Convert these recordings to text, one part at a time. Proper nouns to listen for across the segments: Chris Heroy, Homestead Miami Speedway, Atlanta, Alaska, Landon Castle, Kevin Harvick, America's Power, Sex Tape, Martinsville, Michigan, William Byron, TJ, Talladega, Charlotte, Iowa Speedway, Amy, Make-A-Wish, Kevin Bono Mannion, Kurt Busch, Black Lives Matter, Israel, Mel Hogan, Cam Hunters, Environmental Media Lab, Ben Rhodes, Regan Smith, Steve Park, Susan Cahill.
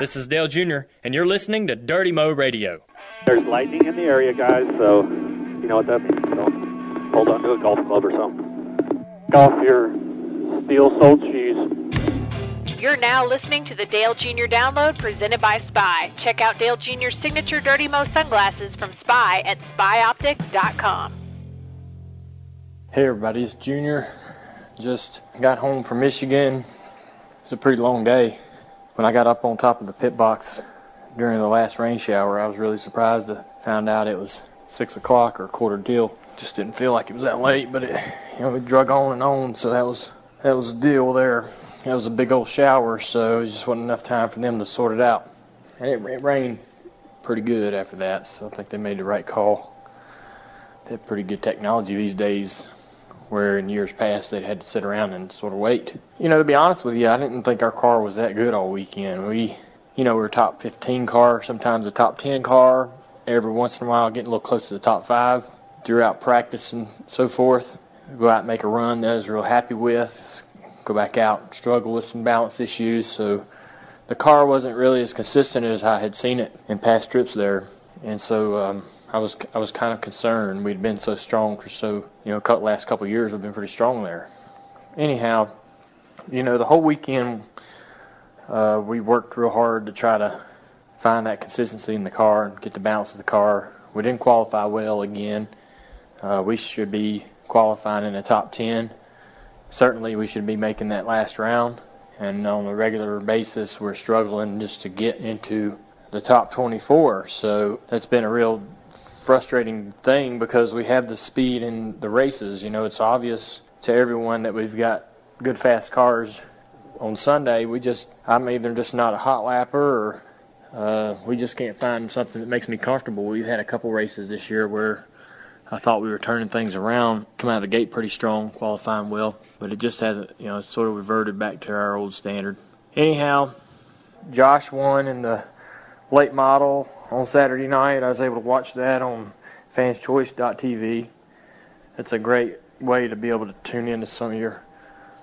This is Dale Jr., and you're listening to Dirty Mo Radio. There's lightning in the area, guys, so you know what that means. Don't hold on to a golf club or something. Take off your steel-soled shoes. You're now listening to the Dale Jr. Download presented by Spy. Check out Dale Jr.'s signature Dirty Mo sunglasses from Spy at spyoptic.com. Hey, everybody, it's Junior. Just got home from Michigan. It was a pretty long day. When I got up on top of the pit box during the last rain shower, I was really surprised to find out it was 6 o'clock or quarter till. Just didn't feel like it was that late, but it, you know, it drug on and on, so that was the deal there. That was a big old shower, so it just wasn't enough time for them to sort it out. And it rained pretty good after that, so I think they made the right call. They have pretty good technology these days, where in years past they'd had to sit around and sort of wait. You know, to be honest with you, I didn't think our car was that good all weekend. We were a top 15 car, sometimes a top 10 car, every once in a while getting a little close to the top 5 throughout practice and so forth. Go out and make a run that I was real happy with, go back out, struggle with some balance issues. So the car wasn't really as consistent as I had seen it in past trips there. And so I was kind of concerned. We'd been so strong for last couple of years we've been pretty strong there. Anyhow, the whole weekend we worked real hard to try to find that consistency in the car and get the balance of the car. We didn't qualify well again. We should be qualifying in the top 10. Certainly we should be making that last round. And on a regular basis we're struggling just to get into the top 24. So that's been a real frustrating thing because we have the speed in the races. It's obvious to everyone that we've got good fast cars. On Sunday I'm either just not a hot lapper or we just can't find something that makes me comfortable. We've had a couple races this year where I thought we were turning things around, come out of the gate pretty strong, qualifying well, but it just hasn't, it's sort of reverted back to our old standard. Anyhow, Josh won in the late model on Saturday night. I was able to watch that on fanschoice.tv. It's a great way to be able to tune into some of your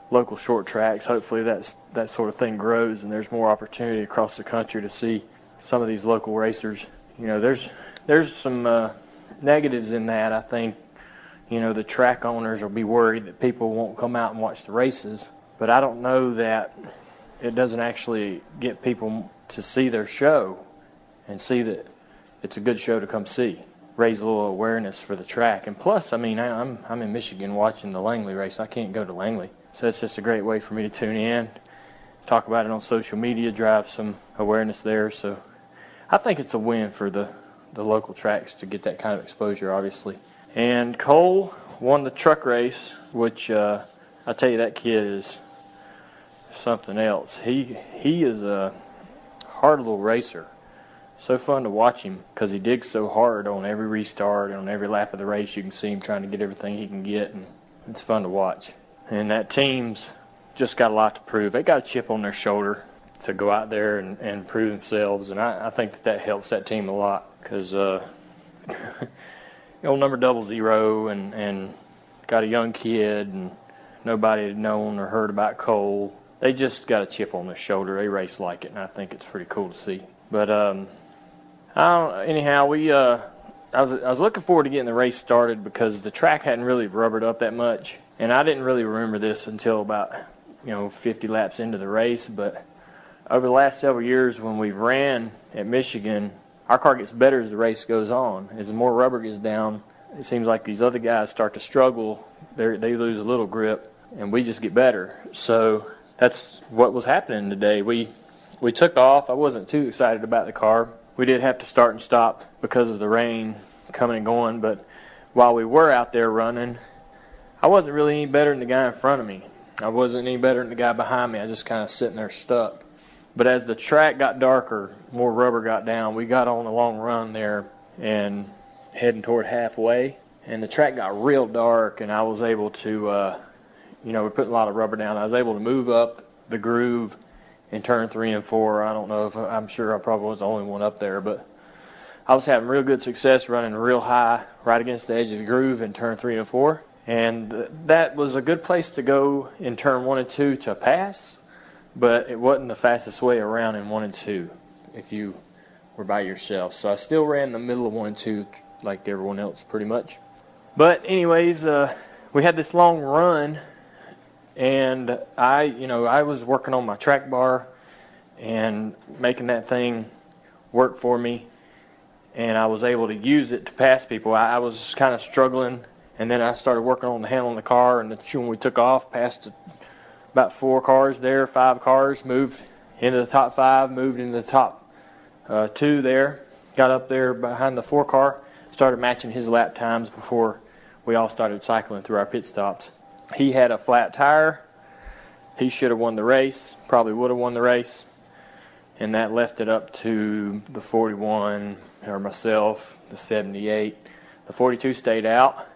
local short tracks. Hopefully that sort of thing grows and there's more opportunity across the country to see some of these local racers. There's some negatives in that. I think the track owners will be worried that people won't come out and watch the races, but I don't know that it doesn't actually get people to see their show and see that it's a good show to come see, raise a little awareness for the track. And plus, I'm in Michigan watching the Langley race. I can't go to Langley. So it's just a great way for me to tune in, talk about it on social media, drive some awareness there. So I think it's a win for the local tracks to get that kind of exposure, obviously. And Cole won the truck race, which I tell you, that kid is something else. He is a hard little racer. So fun to watch him because he digs so hard on every restart and on every lap of the race. You can see him trying to get everything he can get, and it's fun to watch. And that team's just got a lot to prove. They got a chip on their shoulder to go out there and prove themselves, and I think that helps that team a lot because old number 00 and got a young kid, and nobody had known or heard about Cole. They just got a chip on their shoulder. They race like it, and I think it's pretty cool to see. But I was looking forward to getting the race started because the track hadn't really rubbered up that much, and I didn't really remember this until about 50 laps into the race. But over the last several years, when we've ran at Michigan, our car gets better as the race goes on. As more rubber gets down, it seems like these other guys start to struggle. They lose a little grip, and we just get better. So that's what was happening today. We took off. I wasn't too excited about the car. We did have to start and stop because of the rain coming and going, but while we were out there running, I wasn't really any better than the guy in front of me. I wasn't any better than the guy behind me. I was just kind of sitting there stuck. But as the track got darker, more rubber got down, we got on a long run there and heading toward halfway, and the track got real dark, and I was able to, we put a lot of rubber down. I was able to move up the groove in turn 3 and 4, I'm sure I probably was the only one up there, but I was having real good success running real high right against the edge of the groove in turn 3 and 4, and that was a good place to go in turn 1 and 2 to pass, but it wasn't the fastest way around in 1 and 2 if you were by yourself. So I still ran the middle of 1 and 2 like everyone else pretty much. But anyways, we had this long run, and I was working on my track bar and making that thing work for me, and I was able to use it to pass people. I was kind of struggling, and then I started working on the handle on the car, and when we took off, passed about 4 cars there, 5 cars, moved into the top 5, moved into the top 2 there, got up there behind the 4 car, started matching his lap times before we all started cycling through our pit stops. He had a flat tire. He should have won the race, probably would have won the race, and that left it up to the 41 or myself, the 78. The 42 stayed out.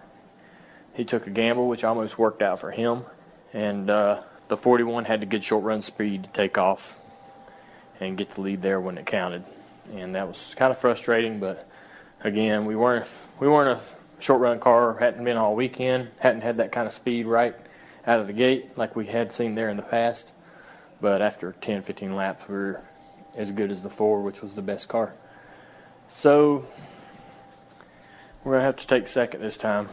He took a gamble, which almost worked out for him, and the 41 had the good short run speed to take off and get the lead there when it counted. And that was kind of frustrating, but again, we weren't a short run car, hadn't been all weekend, hadn't had that kind of speed right out of the gate like we had seen there in the past. But after 10, 15 laps, we were as good as the 4, which was the best car. So we're going to have to take second this time.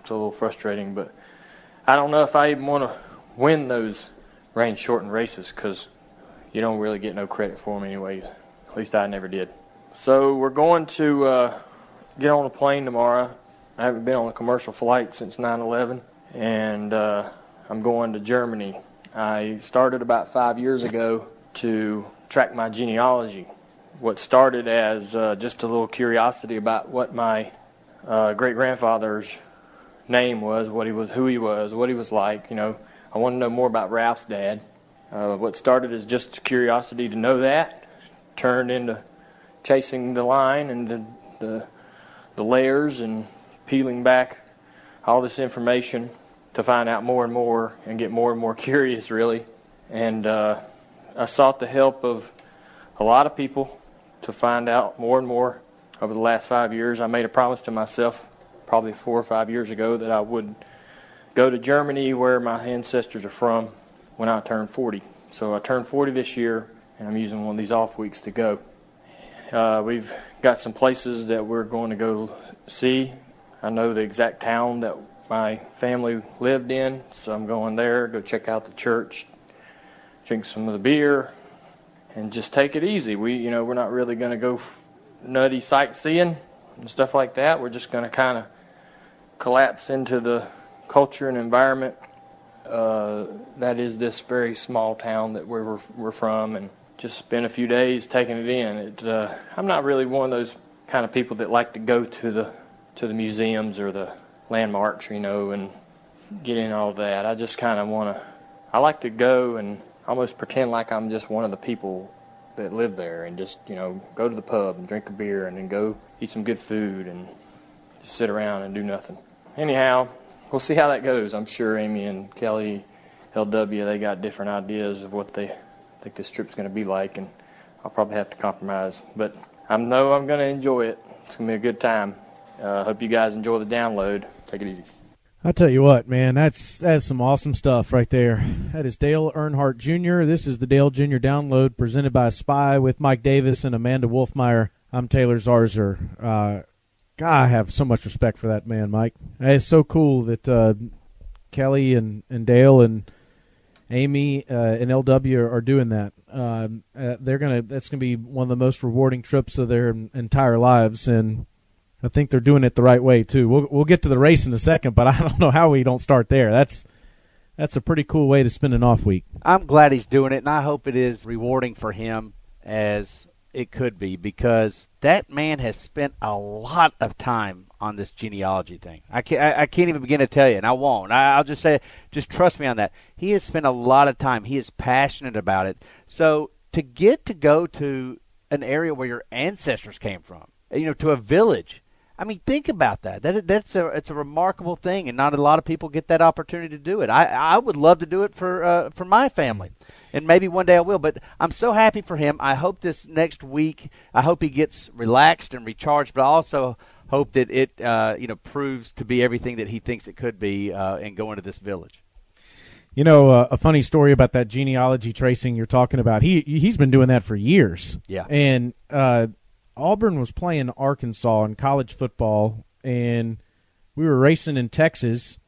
It's a little frustrating, but I don't know if I even want to win those rain-shortened races, because you don't really get no credit for them anyways. At least I never did. So we're going to get on a plane tomorrow. I haven't been on a commercial flight since 9/11, and I'm going to Germany. I started about 5 years ago to track my genealogy. What started as just a little curiosity about what my great-grandfather's name was, what he was, who he was, what he was like. You know, I wanted to know more about Ralph's dad. What started as just curiosity to know that turned into chasing the line and the layers and peeling back all this information to find out more and more and get more and more curious, really. And I sought the help of a lot of people to find out more and more over the last 5 years. I made a promise to myself probably 4 or 5 years ago that I would go to Germany, where my ancestors are from, when I turned 40. So I turned 40 this year, and I'm using one of these off weeks to go. We've got some places that we're going to go see. I know the exact town that my family lived in, so I'm going there, go check out the church, drink some of the beer, and just take it easy. We're not really going to go nutty sightseeing and stuff like that. We're just going to kind of collapse into the culture and environment that is this very small town that we're from, and just spend a few days taking it in. I'm not really one of those kind of people that like to go to the museums or the landmarks, and get in all that. I just kind of I like to go and almost pretend like I'm just one of the people that live there, and just, go to the pub and drink a beer, and then go eat some good food and just sit around and do nothing. Anyhow, we'll see how that goes. I'm sure Amy and Kelly, LW, they got different ideas of what they think this trip's going to be like, and I'll probably have to compromise. But I know I'm going to enjoy it. It's going to be a good time. Hope you guys enjoy the download. Take it easy. I'll tell you what, man, that's some awesome stuff right there. That is Dale Earnhardt Jr. This is the Dale Jr. Download presented by Spy with Mike Davis and Amanda Wolfmeyer. I'm Taylor Zarzer. God, I have so much respect for that man, Mike. It's so cool that Kelly and Dale and Amy and LW are doing that. That's gonna be one of the most rewarding trips of their entire lives, and I think they're doing it the right way too. We'll get to the race in a second, but I don't know how we don't start there. That's a pretty cool way to spend an off week. I'm glad he's doing it, and I hope it is rewarding for him as it could be, because that man has spent a lot of time on this genealogy thing. I can't even begin to tell you, and I won't. I'll just say, just trust me on that. He has spent a lot of time. He is passionate about it. So to get to go to an area where your ancestors came from, to a village, I mean, think about that. It's a remarkable thing, and not a lot of people get that opportunity to do it. I would love to do it for my family, and maybe one day I will. But I'm so happy for him. I hope this next week, I hope he gets relaxed and recharged, but I also hope that it proves to be everything that he thinks it could be in going to this village. You know, a funny story about that genealogy tracing you're talking about. He's been doing that for years. Yeah. And Auburn was playing Arkansas in college football, and we were racing in Texas,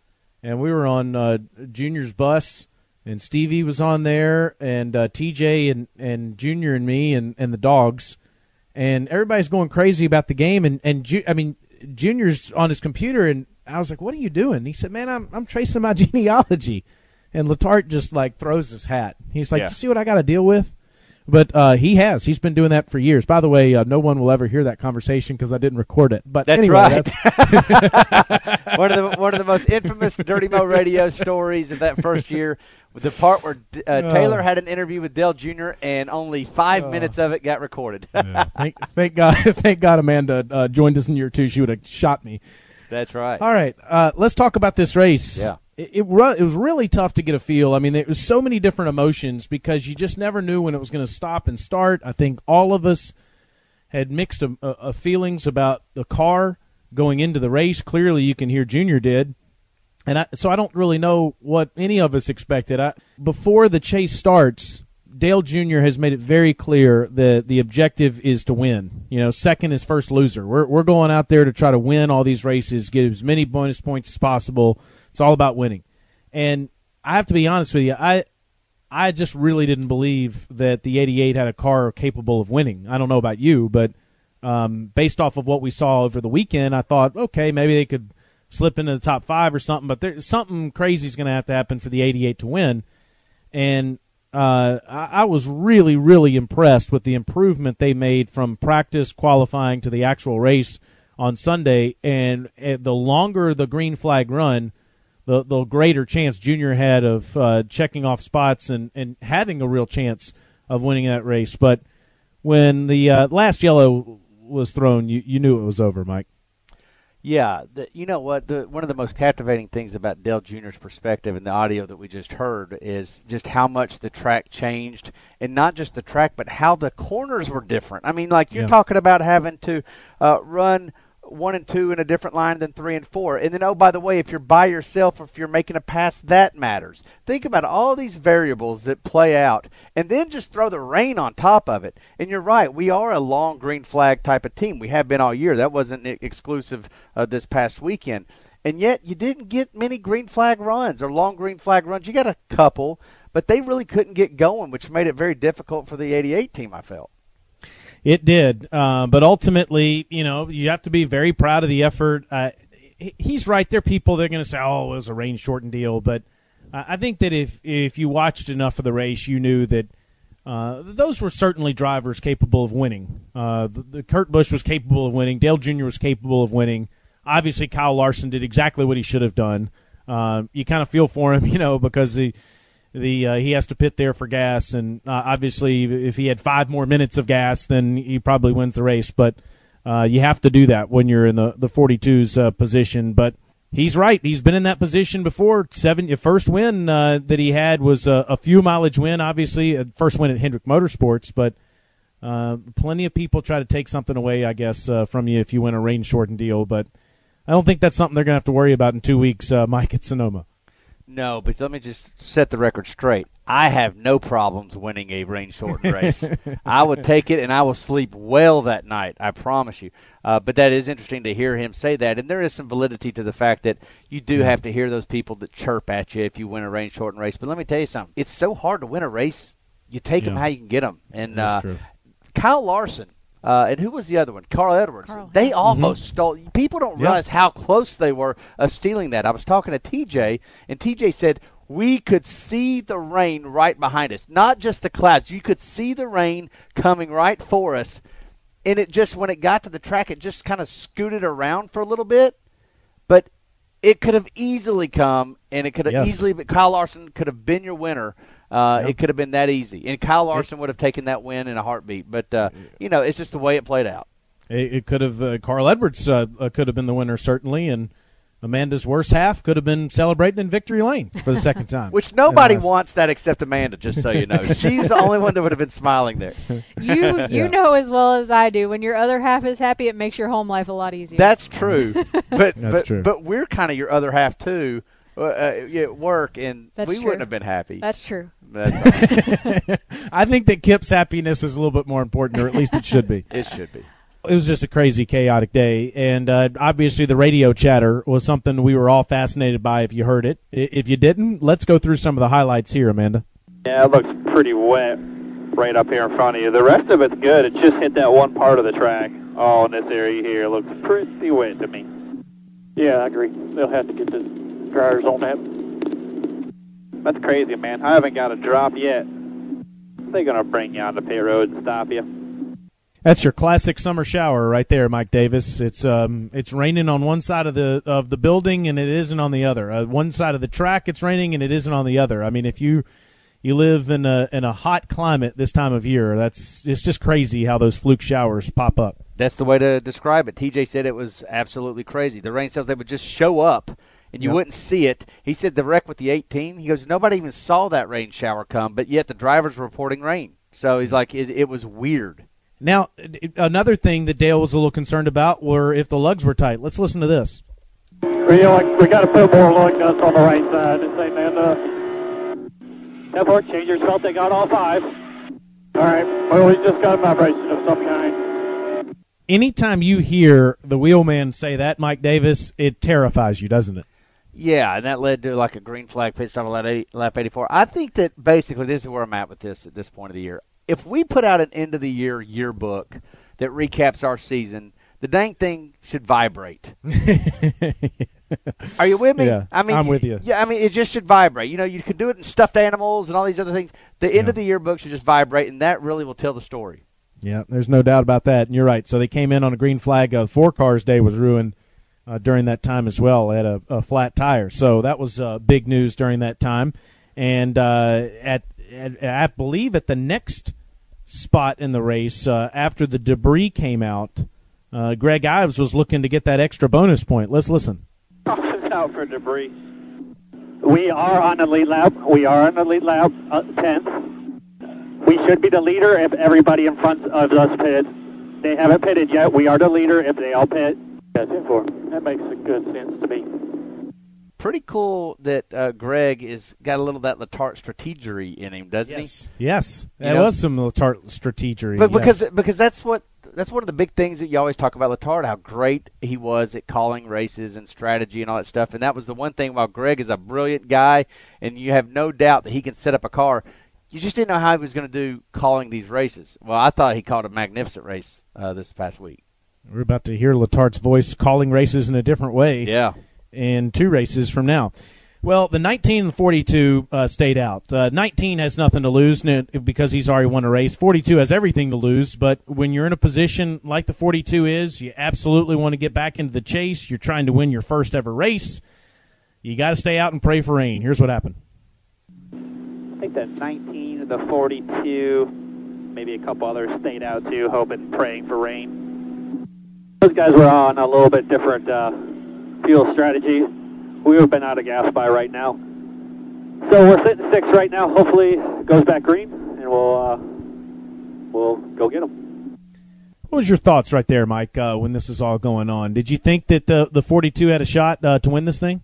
and we were on Junior's bus, and Stevie was on there, and TJ and Junior and me and the dogs, and everybody's going crazy about the game. And Junior's on his computer, and I was like, "What are you doing?" And he said, "Man, I'm tracing my genealogy." And Letarte just, like, throws his hat. He's like, yeah. You see what I got to deal with? But he has. He's been doing that for years. By the way, no one will ever hear that conversation because I didn't record it. But that's anyway, right. That's one of the most infamous Dirty Mo radio stories of that first year, the part where Taylor had an interview with Dale Jr. and only 5 minutes of it got recorded. Yeah. Thank God Amanda joined us in year two. She would have shot me. That's right. All right, let's talk about this race. Yeah. It was really tough to get a feel. I mean, it was so many different emotions because you just never knew when it was going to stop and start. I think all of us had mixed feelings about the car going into the race. Clearly, you can hear Junior did. And so I don't really know what any of us expected. Before the chase starts, Dale Jr. has made it very clear that the objective is to win. You know, second is first loser. We're going out there to try to win all these races, get as many bonus points as possible. It's all about winning. And I have to be honest with you, I just really didn't believe that the 88 had a car capable of winning. I don't know about you, but based off of what we saw over the weekend, I thought, okay, maybe they could slip into the top five or something, but something crazy is going to have to happen for the 88 to win. And I was really, really impressed with the improvement they made from practice qualifying to the actual race on Sunday. And the longer the green flag run, the greater chance Junior had of checking off spots and having a real chance of winning that race. But when the last yellow was thrown, you knew it was over, Mike. Yeah, you know what? One of the most captivating things about Dale Jr.'s perspective in the audio that we just heard is just how much the track changed, and not just the track, but how the corners were different. I mean, like you're talking about having to run 1 and 2 in a different line than 3 and 4. And then, oh, by the way, if you're by yourself or if you're making a pass, that matters. Think about all these variables that play out and then just throw the rain on top of it. And you're right. We are a long green flag type of team. We have been all year. That wasn't exclusive this past weekend. And yet you didn't get many green flag runs or long green flag runs. You got a couple, but they really couldn't get going, which made it very difficult for the 88 team, I felt. It did, but ultimately, you know, you have to be very proud of the effort. He's right. There are people that are going to say, oh, it was a rain-shortened deal. But I think that if you watched enough of the race, you knew that those were certainly drivers capable of winning. Kurt Busch was capable of winning. Dale Jr. was capable of winning. Obviously, Kyle Larson did exactly what he should have done. You kind of feel for him, you know, because he has to pit there for gas, and obviously if he had 5 more minutes of gas, then he probably wins the race. But you have to do that when you're in the 42's position. But he's right. He's been in that position before. Your first win that he had was a few mileage win, obviously, first win at Hendrick Motorsports. But plenty of people try to take something away, I guess, from you if you win a rain-shortened deal. But I don't think that's something they're going to have to worry about in 2 weeks, Mike, at Sonoma. No, but let me just set the record straight. I have no problems winning a rain-shortened race. I would take it, and I will sleep well that night, I promise you. But that is interesting to hear him say that, and there is some validity to the fact that you do have to hear those people that chirp at you if you win a rain-shortened race. But let me tell you something. It's so hard to win a race. You take them how you can get them. And true. Kyle Larson. And who was the other one? Carl Edwards. They almost stole. People don't realize how close they were of stealing that. I was talking to TJ, and TJ said, we could see the rain right behind us, not just the clouds. You could see the rain coming right for us. And it just, when it got to the track, it just kind of scooted around for a little bit. But it could have easily come, and it could have easily, but Kyle Larson could have been your winner. It could have been that easy. And Kyle Larson would have taken that win in a heartbeat. But, you know, it's just the way it played out. It could have Carl Edwards could have been the winner, certainly. And Amanda's worst half could have been celebrating in victory lane for the second time. Which nobody wants that except Amanda, just so you know. She's the only one that would have been smiling there. You know as well as I do, when your other half is happy, it makes your home life a lot easier. That's true. But we're kind of your other half, too. At work, and we wouldn't have been happy. That's true. I think that Kip's happiness is a little bit more important, or at least it should be. It should be. It was just a crazy, chaotic day, and obviously the radio chatter was something we were all fascinated by if you heard it. If you didn't, let's go through some of the highlights here, Amanda. Yeah, it looks pretty wet right up here in front of you. The rest of it's good. It just hit that one part of the track. Oh, and this area here looks pretty wet to me. Yeah, I agree. They'll have to get the dryers on that. That's crazy, man. I haven't got a drop yet. They're going to bring you on the pit road and stop you. That's your classic summer shower right there, Mike Davis. It's raining on one side of the building and it isn't on the other. One side of the track it's raining and it isn't on the other. I mean, if you live in a hot climate this time of year, it's just crazy how those fluke showers pop up. That's the way to describe it. TJ said it was absolutely crazy. The rain cells, they would just show up and you wouldn't see it. He said the wreck with the 18, he goes, nobody even saw that rain shower come, but yet the drivers were reporting rain. So he's like, it was weird. Now, another thing that Dale was a little concerned about were if the lugs were tight. Let's listen to this. We got to put more lug nuts on the right side. It's saying, man, that fork changers felt they got all five. All right, well, we just got a vibration of some kind. Anytime you hear the wheelman say that, Mike Davis, it terrifies you, doesn't it? Yeah, and that led to like a green flag pit stop on lap 84. I think that basically this is where I'm at this at this point of the year. If we put out an end-of-the-year yearbook that recaps our season, the dang thing should vibrate. Are you with me? Yeah, I mean, I'm with you. Yeah, I mean, it just should vibrate. You know, you could do it in stuffed animals and all these other things. The end-of-the-year book should just vibrate, and that really will tell the story. Yeah, there's no doubt about that, and you're right. So they came in on a green flag. Four cars day was ruined during that time as well at a flat tire. So that was big news during that time. And I believe at the next spot in the race, after the debris came out, Greg Ives was looking to get that extra bonus point. Let's listen. Out for debris. We are on the lead lap. We are on the lead lap, 10th. We should be the leader if everybody in front of us pits. They haven't pitted yet. We are the leader if they all pit. That's it for them. That makes a good sense to me. Pretty cool that Greg is got a little of that Letarte strategery in him, doesn't he? Yes, there was some Letarte strategery. But because that's one of the big things that you always talk about Letarte, how great he was at calling races and strategy and all that stuff. And that was the one thing. While Greg is a brilliant guy, and you have no doubt that he can set up a car, you just didn't know how he was going to do calling these races. Well, I thought he called a magnificent race this past week. We're about to hear Letarte's voice calling races in a different way. Yeah. In two races from now. Well, the 19 and 42 stayed out. 19 has nothing to lose because he's already won a race. 42 has everything to lose, but when you're in a position like the 42 is, you absolutely want to get back into the chase. You're trying to win your first ever race. You got to stay out and pray for rain. Here's what happened. I think that 19 and the 42, maybe a couple others stayed out too, hoping, praying for rain. Those guys were on a little bit different fuel strategy. We would have been out of gas by right now. So we're sitting six right now. Hopefully it goes back green, and we'll go get them. What was your thoughts right there, Mike, when this was all going on? Did you think that the 42 had a shot to win this thing?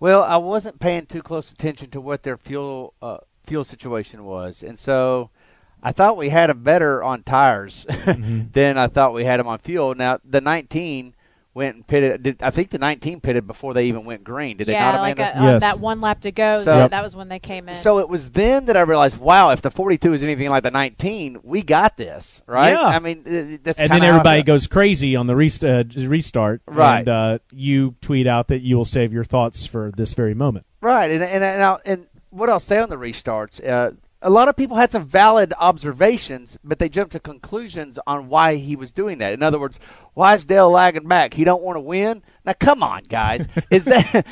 Well, I wasn't paying too close attention to what their fuel situation was, and so I thought we had them better on tires than I thought we had them on fuel. Now, the 19 went and pitted. I think the 19 pitted before they even went green. Did they not, Amanda? That one lap to go, so that was when they came in. So it was then that I realized, wow, if the 42 is anything like the 19, we got this, right? Yeah. I mean, that's and then everybody goes crazy on the restart. Right. And you tweet out that you will save your thoughts for this very moment. Right. And what I'll say on the restarts, a lot of people had some valid observations, but they jumped to conclusions on why he was doing that. In other words, why is Dale lagging back? He don't want to win? Now, come on, guys. Is that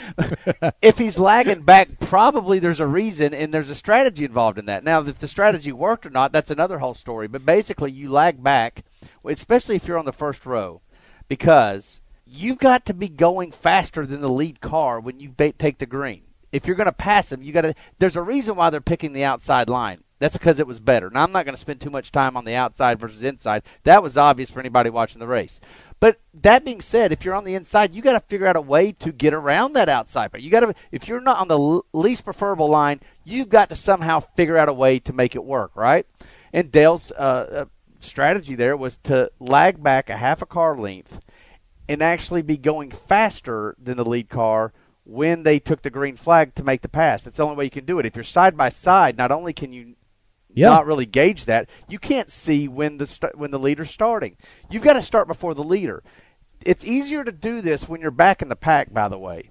if he's lagging back, probably there's a reason and there's a strategy involved in that. Now, if the strategy worked or not, that's another whole story. But basically, you lag back, especially if you're on the first row, because you've got to be going faster than the lead car when you take the green. If you're going to pass them, there's a reason why they're picking the outside line. That's because it was better. Now, I'm not going to spend too much time on the outside versus inside. That was obvious for anybody watching the race. But that being said, if you're on the inside, you got to figure out a way to get around that outside. But you got to, if you're not on the least preferable line, you've got to somehow figure out a way to make it work, right? And Dale's strategy there was to lag back a half a car length and actually be going faster than the lead car when they took the green flag to make the pass. That's the only way you can do it. If you're side by side, not only can you not really gauge that, you can't see when the leader's starting. You've got to start before the leader. It's easier to do this when you're back in the pack, by the way,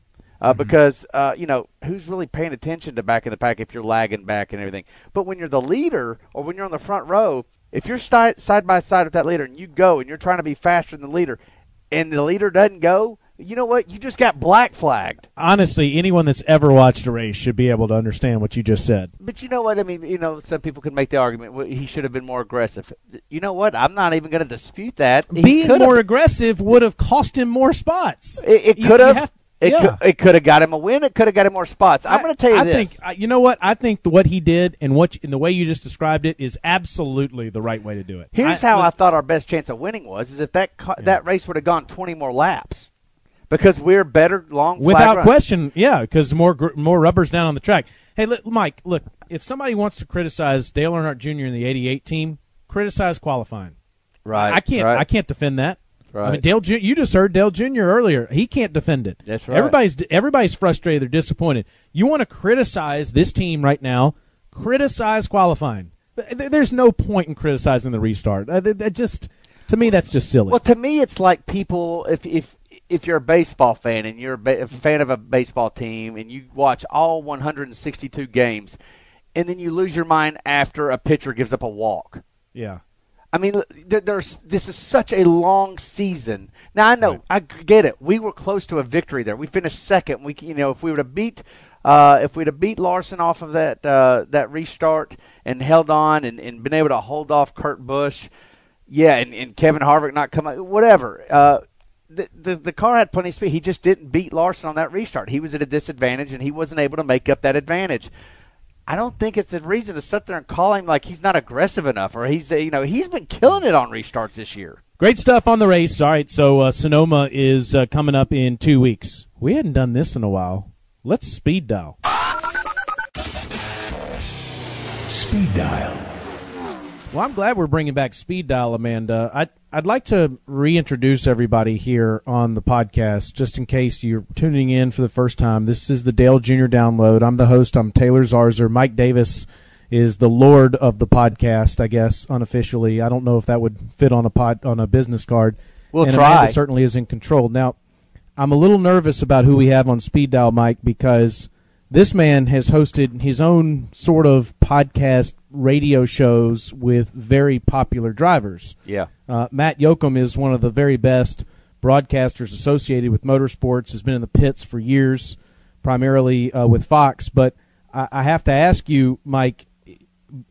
because, you know, who's really paying attention to back in the pack if you're lagging back and everything? But when you're the leader or when you're on the front row, if you're side by side with that leader and you go and you're trying to be faster than the leader and the leader doesn't go, you know what? You just got black flagged. Honestly, anyone that's ever watched a race should be able to understand what you just said. But you know what? I mean, you know, some people can make the argument, well, he should have been more aggressive. You know what? I'm not even going to dispute that. Being more aggressive would have cost him more spots. It could have. It could have got him a win. It could have got him more spots. I'm going to tell you this. You know what? I think what he did and in the way you just described it is absolutely the right way to do it. Here's how I thought our best chance of winning was, is if that race would have gone 20 more laps. Because we're better long flag without runs. Question, yeah, because more rubber's down on the track. Hey, Mike, look, if somebody wants to criticize Dale Earnhardt Jr. and the 88 team, criticize qualifying. Right. I can't defend that. Right. I mean, Dale, you just heard Dale Jr. earlier. He can't defend it. That's right. Everybody's frustrated. They're disappointed. You want to criticize this team right now, criticize qualifying. There's no point in criticizing the restart. To me, that's just silly. Well, to me, it's like people, if you're a baseball fan and you're a fan of a baseball team and you watch all 162 games and then you lose your mind after a pitcher gives up a walk. Yeah. I mean, this is such a long season. Now, I know. Right. I get it. We were close to a victory there. We finished second. We, you know, if we would have beat Larson off of that restart and held on and been able to hold off Kurt Busch, and Kevin Harvick not come out, whatever, The car had plenty of speed. He just didn't beat Larson on that restart. He was at a disadvantage, and he wasn't able to make up that advantage. I don't think it's a reason to sit there and call him like he's not aggressive enough, or he's been killing it on restarts this year. Great stuff on the race. All right, so Sonoma is coming up in 2 weeks. We hadn't done this in a while. Let's speed dial. Speed dial. Well, I'm glad we're bringing back Speed Dial, Amanda. I'd like to reintroduce everybody here on the podcast, just in case you're tuning in for the first time. This is the Dale Jr. Download. I'm the host. I'm Taylor Zarzer. Mike Davis is the lord of the podcast, I guess, unofficially. I don't know if that would fit on a business card. We'll try. Amanda certainly is in control. Now, I'm a little nervous about who we have on Speed Dial, Mike, because this man has hosted his own sort of podcast radio shows with very popular drivers. Yeah. Matt Yocum is one of the very best broadcasters associated with motorsports, has been in the pits for years, primarily with Fox. But I have to ask you, Mike,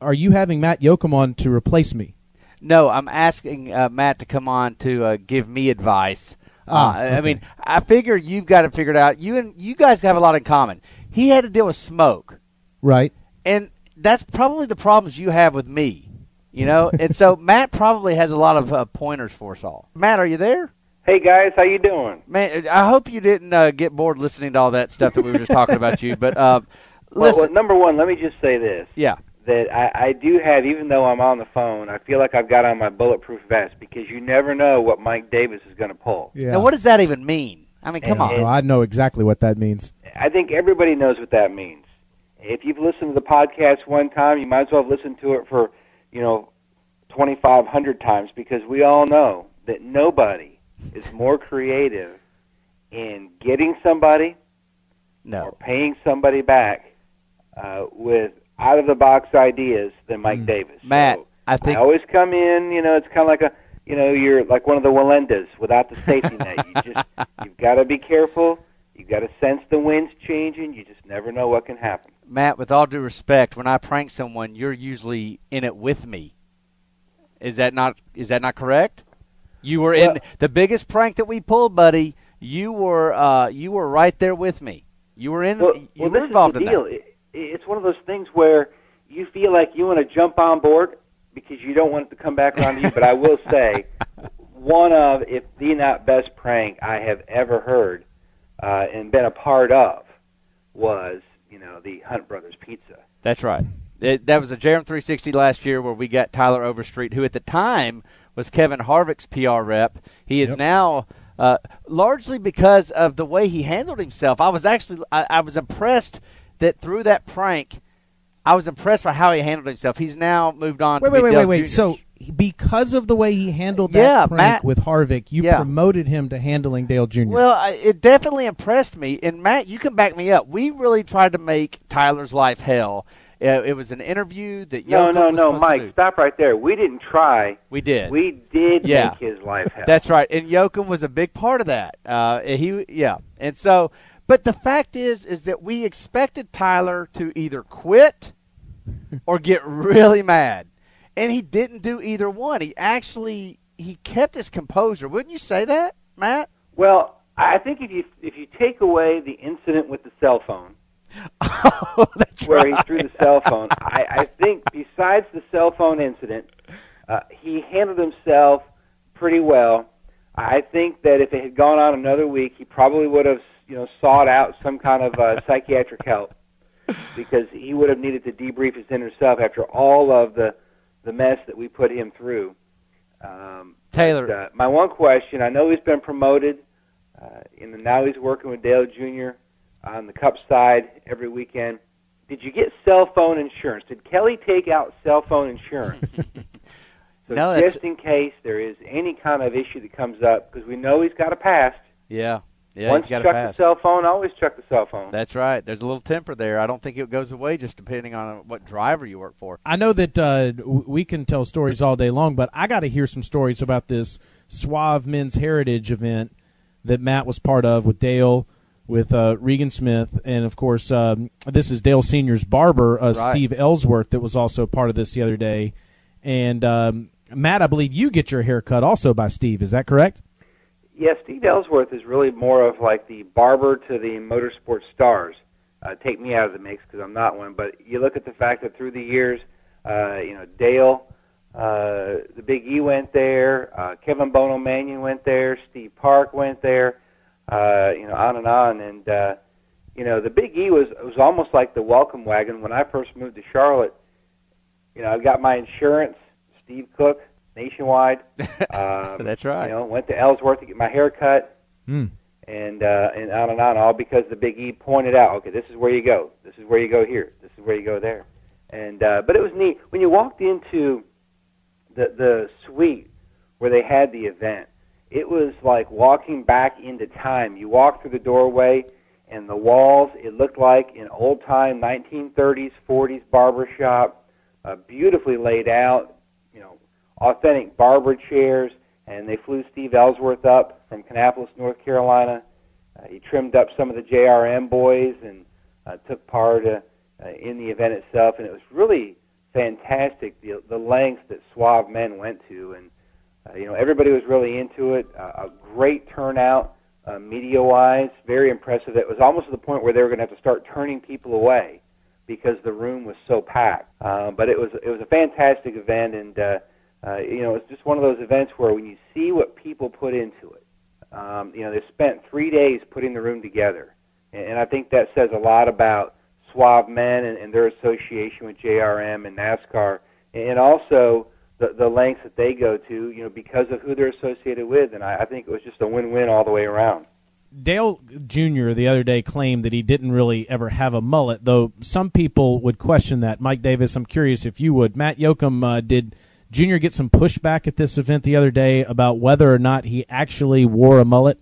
are you having Matt Yocum on to replace me? No, I'm asking Matt to come on to give me advice. Okay. I mean, I figure you've got it figured out. You guys have a lot in common. He had to deal with smoke. Right. And that's probably the problems you have with me, you know? And so Matt probably has a lot of pointers for us all. Matt, are you there? Hey, guys. How you doing? Man, I hope you didn't get bored listening to all that stuff that we were just talking about you. But listen. Well, number one, let me just say this. Yeah. That I do have, even though I'm on the phone, I feel like I've got on my bulletproof vest because you never know what Mike Davis is going to pull. Yeah. Now, what does that even mean? I mean, come on. I know exactly what that means. I think everybody knows what that means. If you've listened to the podcast one time, you might as well have listened to it for, 2,500 times because we all know that nobody is more creative in getting somebody or paying somebody back with out-of-the-box ideas than Mike Davis. Matt, so I always come in, it's kind of like you're like one of the Walendas without the safety net. You've got to be careful. You've got to sense the wind's changing. You just never know what can happen. Matt, with all due respect, when I prank someone, you're usually in it with me. Is that not correct? You were in the biggest prank that we pulled, buddy. You were right there with me. You were involved in that. It's one of those things where you feel like you want to jump on board because you don't want it to come back around to you, but I will say one of, if the not best prank I have ever heard and been a part of was, you know, the Hunt Brothers Pizza. That's right. That was a JRM 360 last year where we got Tyler Overstreet, who at the time was Kevin Harvick's PR rep. He is now largely because of the way he handled himself. I was actually I was impressed that through that prank, I was impressed by how he handled himself. He's now moved on to Wait. So because of the way he handled that prank with Harvick, you promoted him to handling Dale Jr. Well, it definitely impressed me. And, Matt, you can back me up. We really tried to make Tyler's life hell. It was an interview that No, Mike, stop right there. We didn't try. We did. We did make his life hell. That's right. And Yocum was a big part of that. And so, but the fact is that we expected Tyler to either quit or get really mad. And he didn't do either one. He actually, he kept his composure. Wouldn't you say that, Matt? Well, I think if you take away the incident with the cell phone, he threw the cell phone. I think besides the cell phone incident, he handled himself pretty well. I think that if it had gone on another week, he probably would have, sought out some kind of psychiatric help because he would have needed to debrief his inner self after all of the mess that we put him through. Taylor, but, my one question: I know he's been promoted, and now he's working with Dale Jr. on the Cup side every weekend. Did you get cell phone insurance? Did Kelly take out cell phone insurance? No, just in case there is any kind of issue that comes up, because we know he's got a past. Yeah, once you chuck the cell phone, always chuck the cell phone. That's right. There's a little temper there. I don't think it goes away just depending on what driver you work for. I know that we can tell stories all day long, but I got to hear some stories about this Suave Men's Heritage event that Matt was part of with Dale, with Regan Smith, and, of course, this is Dale Sr.'s barber, Steve Ellsworth, that was also part of this the other day. And, Matt, I believe you get your hair cut also by Steve. Is that correct? Yes, Steve Ellsworth is really more of like the barber to the motorsport stars. Take me out of the mix because I'm not one. But you look at the fact that through the years, Dale, the Big E went there, Kevin Bono Mannion went there, Steve Park went there. On and on. And, the Big E was almost like the welcome wagon. When I first moved to Charlotte, I got my insurance, Steve Cook, Nationwide. That's right. Went to Ellsworth to get my hair cut, and on and on, all because the Big E pointed out, okay, this is where you go. This is where you go here. This is where you go there. And but it was neat. When you walked into the suite where they had the event, it was like walking back into time. You walk through the doorway, and the walls, it looked like an old-time 1930s, 40s barbershop, beautifully laid out, authentic barber chairs, and they flew Steve Ellsworth up from Kannapolis, North Carolina. He trimmed up some of the JRM boys and took part in the event itself, and it was really fantastic, the lengths that Suave Men went to, and everybody was really into it. A great turnout, media-wise, very impressive. It was almost to the point where they were going to have to start turning people away because the room was so packed. But it was a fantastic event, and it's just one of those events where when you see what people put into it, they spent 3 days putting the room together, and I think that says a lot about Suave Men and their association with JRM and NASCAR, and also the lengths that they go to, because of who they're associated with, and I think it was just a win-win all the way around. Dale Jr. the other day claimed that he didn't really ever have a mullet, though some people would question that. Mike Davis, I'm curious if you would. Matt Yocum, did Jr. get some pushback at this event the other day about whether or not he actually wore a mullet?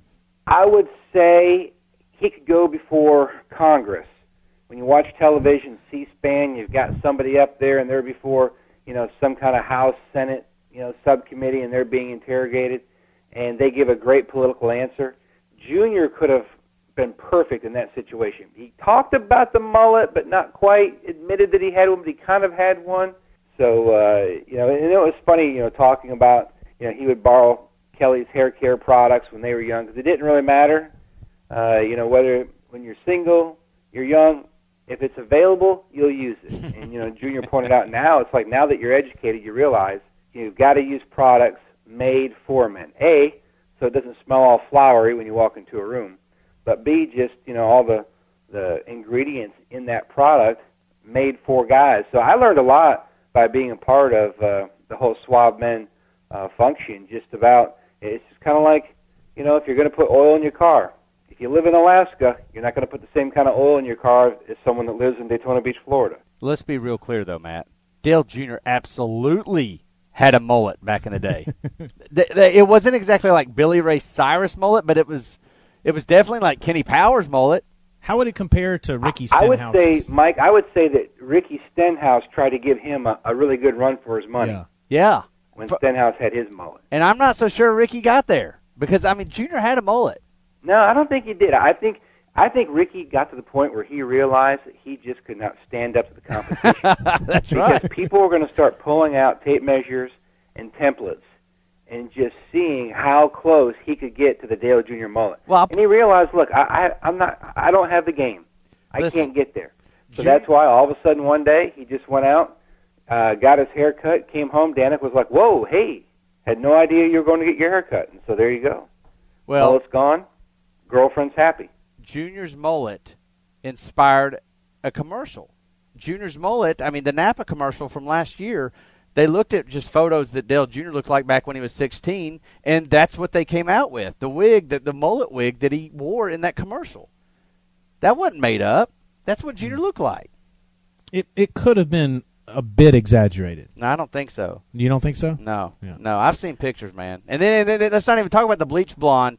I would say he could go before Congress. When you watch television, C-SPAN, you've got somebody up there and they're before some kind of House, Senate, subcommittee, and they're being interrogated, and they give a great political answer. Junior could have been perfect in that situation. He talked about the mullet, but not quite admitted that he had one, but he kind of had one. So, and it was funny, talking about, he would borrow Kelly's hair care products when they were young, because it didn't really matter, whether when you're single, you're young, If it's available, you'll use it. And, you know, Junior pointed out now, it's like now that you're educated, you realize you've got to use products made for men. A, so it doesn't smell all flowery when you walk into a room. But B, just, you know, all the ingredients in that product made for guys. So I learned a lot by being a part of the whole Schwab Men function. Just about, it's just kind of like, you know, if you're going to put oil in your car, if you live in Alaska, you're not going to put the same kind of oil in your car as someone that lives in Daytona Beach, Florida. Let's be real clear, though, Matt. Dale Jr. absolutely had a mullet back in the day. It wasn't exactly like Billy Ray Cyrus mullet, but it was definitely like Kenny Powers mullet. How would it compare to Ricky Stenhouse? I would say, Mike, I would say that Ricky Stenhouse tried to give him a really good run for his money. Yeah. When Stenhouse had his mullet. And I'm not so sure Ricky got there because, I mean, Junior had a mullet. No, I don't think he did. I think Ricky got to the point where he realized that he just could not stand up to the competition. That's because right. Because people were going to start pulling out tape measures and templates and just seeing how close he could get to the Dale Jr. mullet. Well, and he realized, look, I don't have the game. I can't get there. So that's why all of a sudden one day he just went out, got his hair cut, came home. Danik was like, whoa, hey, had no idea you were going to get your hair cut. And so there you go. Well, mullet's gone. Girlfriend's happy. Junior's mullet inspired a commercial. Junior's mullet, I mean, the Napa commercial from last year, they looked at just photos that Dale Jr. looked like back when he was 16, and that's what they came out with, the wig, the mullet wig that he wore in that commercial. That wasn't made up. That's what Junior looked like. It could have been a bit exaggerated. No, I don't think so. You don't think so? No. Yeah. No, I've seen pictures, man. And then let's not even talk about the bleach blonde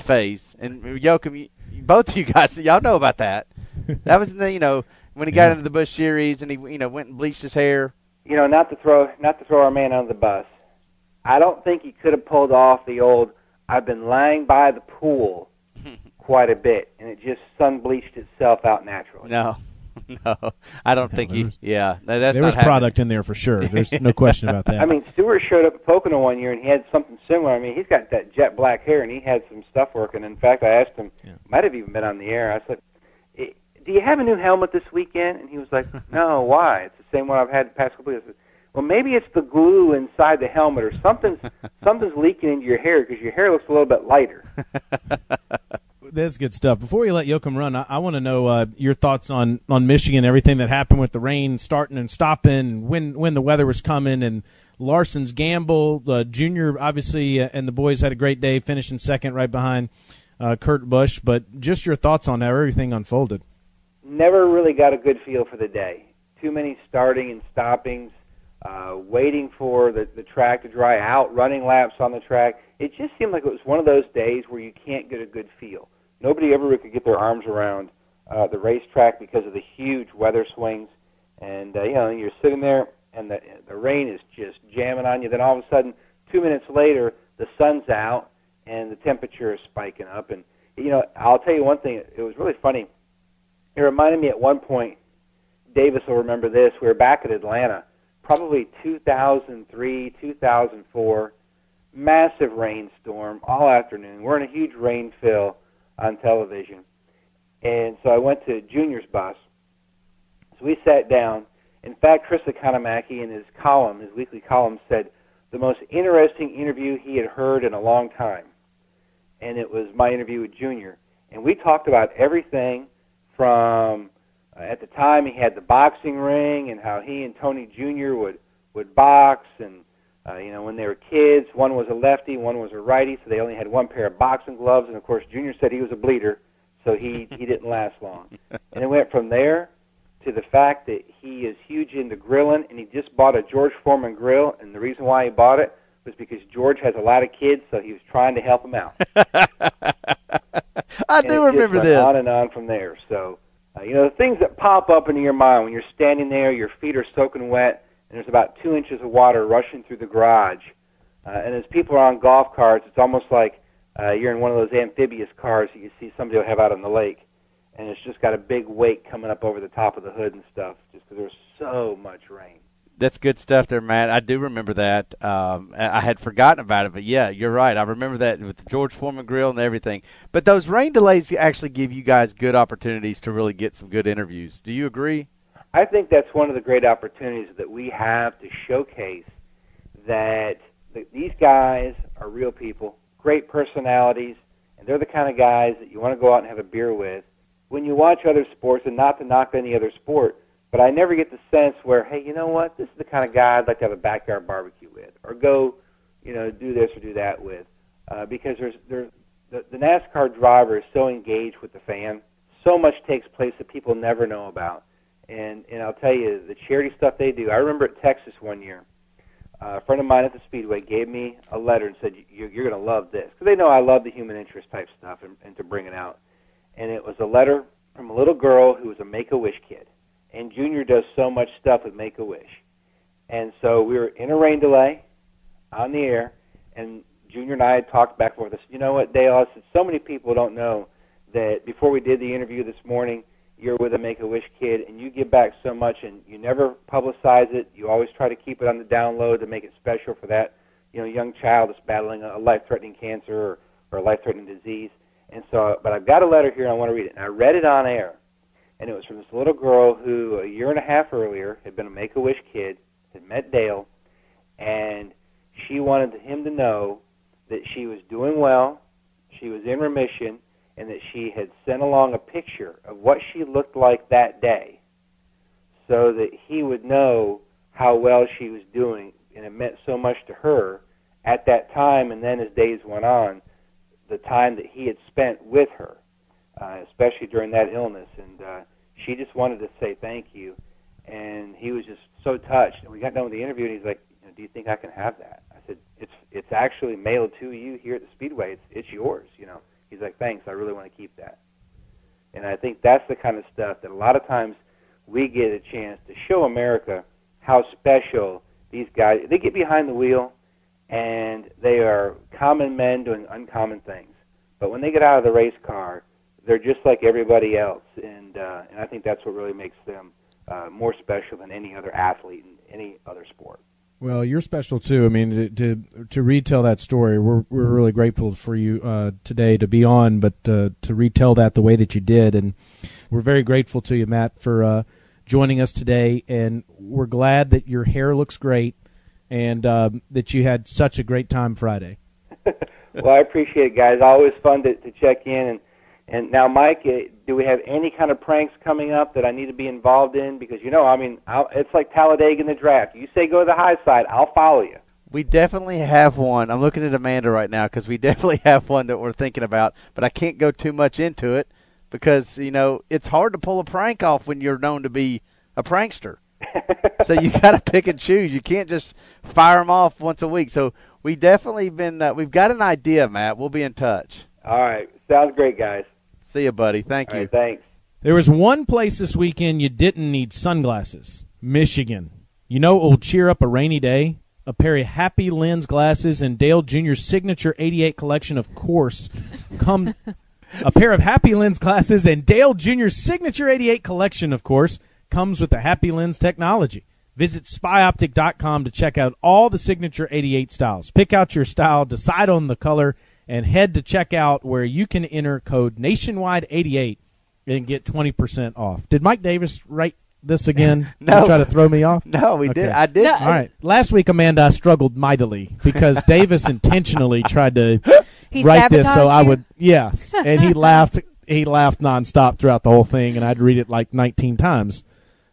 phase. And Yocum, both of you guys, y'all know about that. That was in the, you know, when he got into the Busch series and he, you know, went and bleached his hair. You know, not to throw our man under the bus. I don't think he could have pulled off the old "I've been lying by the pool" quite a bit, and it just sun bleached itself out naturally. No, I don't think he. Yeah, that's there was happening. Product in there for sure. There's no question about that. I mean, Stewart showed up at Pocono one year and he had something similar. I mean, he's got that jet black hair and he had some stuff working. In fact, I asked him, might have even been on the air. I said, "Do you have a new helmet this weekend?" And he was like, "No, why? It's the same one I've had the past couple of years." I said, "Well, maybe it's the glue inside the helmet or something's leaking into your hair because your hair looks a little bit lighter." That's good stuff. Before you let Yocum run, I want to know your thoughts on Michigan, everything that happened with the rain starting and stopping, when the weather was coming, and Larson's gamble. Junior, obviously, and the boys had a great day, finishing second right behind Kurt Busch. But just your thoughts on how everything unfolded. Never really got a good feel for the day. Too many starting and stoppings, waiting for the track to dry out, running laps on the track. It just seemed like it was one of those days where you can't get a good feel. Nobody ever could get their arms around the racetrack because of the huge weather swings. And, you know, you're sitting there and the rain is just jamming on you. Then all of a sudden, 2 minutes later, the sun's out and the temperature is spiking up. And, you know, I'll tell you one thing. It was really funny. It reminded me at one point, Davis will remember this, we were back at Atlanta, probably 2003, 2004, massive rainstorm all afternoon. We're in a huge rain fill on television. And so I went to Junior's bus. So we sat down. In fact, Chris Economaki in his column, his weekly column, said the most interesting interview he had heard in a long time. And it was my interview with Junior. And we talked about everything from, at the time, he had the boxing ring and how he and Tony Jr. would box. And, you know, when they were kids, one was a lefty, one was a righty, so they only had one pair of boxing gloves. And, of course, Junior said he was a bleeder, so he didn't last long. And it went from there to the fact that he is huge into grilling, and he just bought a George Foreman grill, and the reason why he bought it was because George has a lot of kids, so he was trying to help him out. I do remember this. On and on from there. So, you know, the things that pop up into your mind when you're standing there, your feet are soaking wet, and there's about 2 inches of water rushing through the garage. And as people are on golf carts, it's almost like you're in one of those amphibious cars that you see somebody will have out on the lake, and it's just got a big wake coming up over the top of the hood and stuff just because there was so much rain. That's good stuff there, Matt. I do remember that. I had forgotten about it, but yeah, you're right. I remember that with the George Foreman grill and everything. But those rain delays actually give you guys good opportunities to really get some good interviews. Do you agree? I think that's one of the great opportunities that we have to showcase that these guys are real people, great personalities, and they're the kind of guys that you want to go out and have a beer with. When you watch other sports, and not to knock any other sport, but I never get the sense where, hey, you know what, this is the kind of guy I'd like to have a backyard barbecue with, or go, you know, do this or do that with, because the NASCAR driver is so engaged with the fan. So much takes place that people never know about. And I'll tell you, the charity stuff they do. I remember at Texas one year, a friend of mine at the Speedway gave me a letter and said, you're going to love this. Because they know I love the human interest type stuff and to bring it out. And it was a letter from a little girl who was a Make-A-Wish kid. And Junior does so much stuff with Make-A-Wish. And so we were in a rain delay on the air, and Junior and I had talked back and forth. I said, you know what, Dale, I said, so many people don't know that before we did the interview this morning, you're with a Make-A-Wish kid, and you give back so much, and you never publicize it. You always try to keep it on the down low to make it special for that, you know, young child that's battling a life-threatening cancer or a life-threatening disease. And so, but I've got a letter here, and I want to read it. And I read it on air, and it was from this little girl who a year and a half earlier had been a Make-A-Wish kid, had met Dale, and she wanted him to know that she was doing well, she was in remission, and that she had sent along a picture of what she looked like that day so that he would know how well she was doing, and it meant so much to her at that time, and then as days went on, the time that he had spent with her, especially during that illness. And she just wanted to say thank you, and he was just so touched. And we got done with the interview, and he's like, do you think I can have that? I said, it's actually mailed to you here at the Speedway. It's yours, you know. He's like, thanks, I really want to keep that. And I think that's the kind of stuff that a lot of times we get a chance to show America how special these guys, they get behind the wheel, and they are common men doing uncommon things. But when they get out of the race car, they're just like everybody else. And I think that's what really makes them more special than any other athlete in any other sport. Well, you're special too. I mean, to retell that story, we're really grateful for you today to be on, but to retell that the way that you did, and we're very grateful to you, Matt, for joining us today. And we're glad that your hair looks great, and that you had such a great time Friday. Well, I appreciate it, guys. Always fun to check in. And now, Mike, do we have any kind of pranks coming up that I need to be involved in? Because, you know, I mean, it's like Talladega in the draft. You say go to the high side, I'll follow you. We definitely have one. I'm looking at Amanda right now because we definitely have one that we're thinking about, but I can't go too much into it because, you know, it's hard to pull a prank off when you're known to be a prankster. So you got to pick and choose. You can't just fire them off once a week. So we definitely we've got an idea, Matt. We'll be in touch. All right. Sounds great, guys. See you, buddy. Thank you. All right, thanks. There was one place this weekend you didn't need sunglasses, Michigan. You know what will cheer up a rainy day? A pair of Happy Lens glasses and Dale Jr.'s signature 88 collection, of course. A pair of Happy Lens glasses and Dale Jr.'s signature 88 collection, of course, comes with the Happy Lens technology. Visit spyoptic.com to check out all the signature 88 styles. Pick out your style, decide on the color, and head to checkout where you can enter code Nationwide88 and get 20% off. Did Mike Davis write this again? No. To try to throw me off? No, we did. I did. No. All right. Last week, Amanda, I struggled mightily because Davis intentionally tried to write this so I would. Yes, and he laughed. He laughed nonstop throughout the whole thing, and I'd read it like 19 times.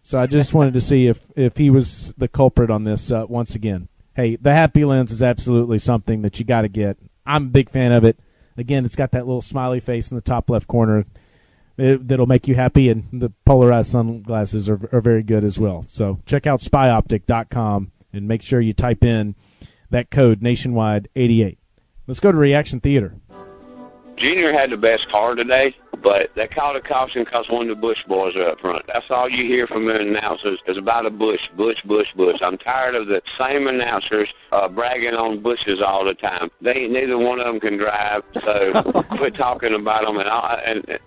So I just wanted to see if he was the culprit on this once again. Hey, the Happy Lens is absolutely something that you got to get. I'm a big fan of it. Again, it's got that little smiley face in the top left corner that'll make you happy, and the polarized sunglasses are very good as well. So check out spyoptic.com and make sure you type in that code Nationwide88. Let's go to Reaction Theater. Junior had the best car today, but they called a caution because one of the Busch boys are up front. That's all you hear from the announcers is about a Busch. I'm tired of the same announcers bragging on Bushes all the time. Neither one of them can drive, so quit talking about them.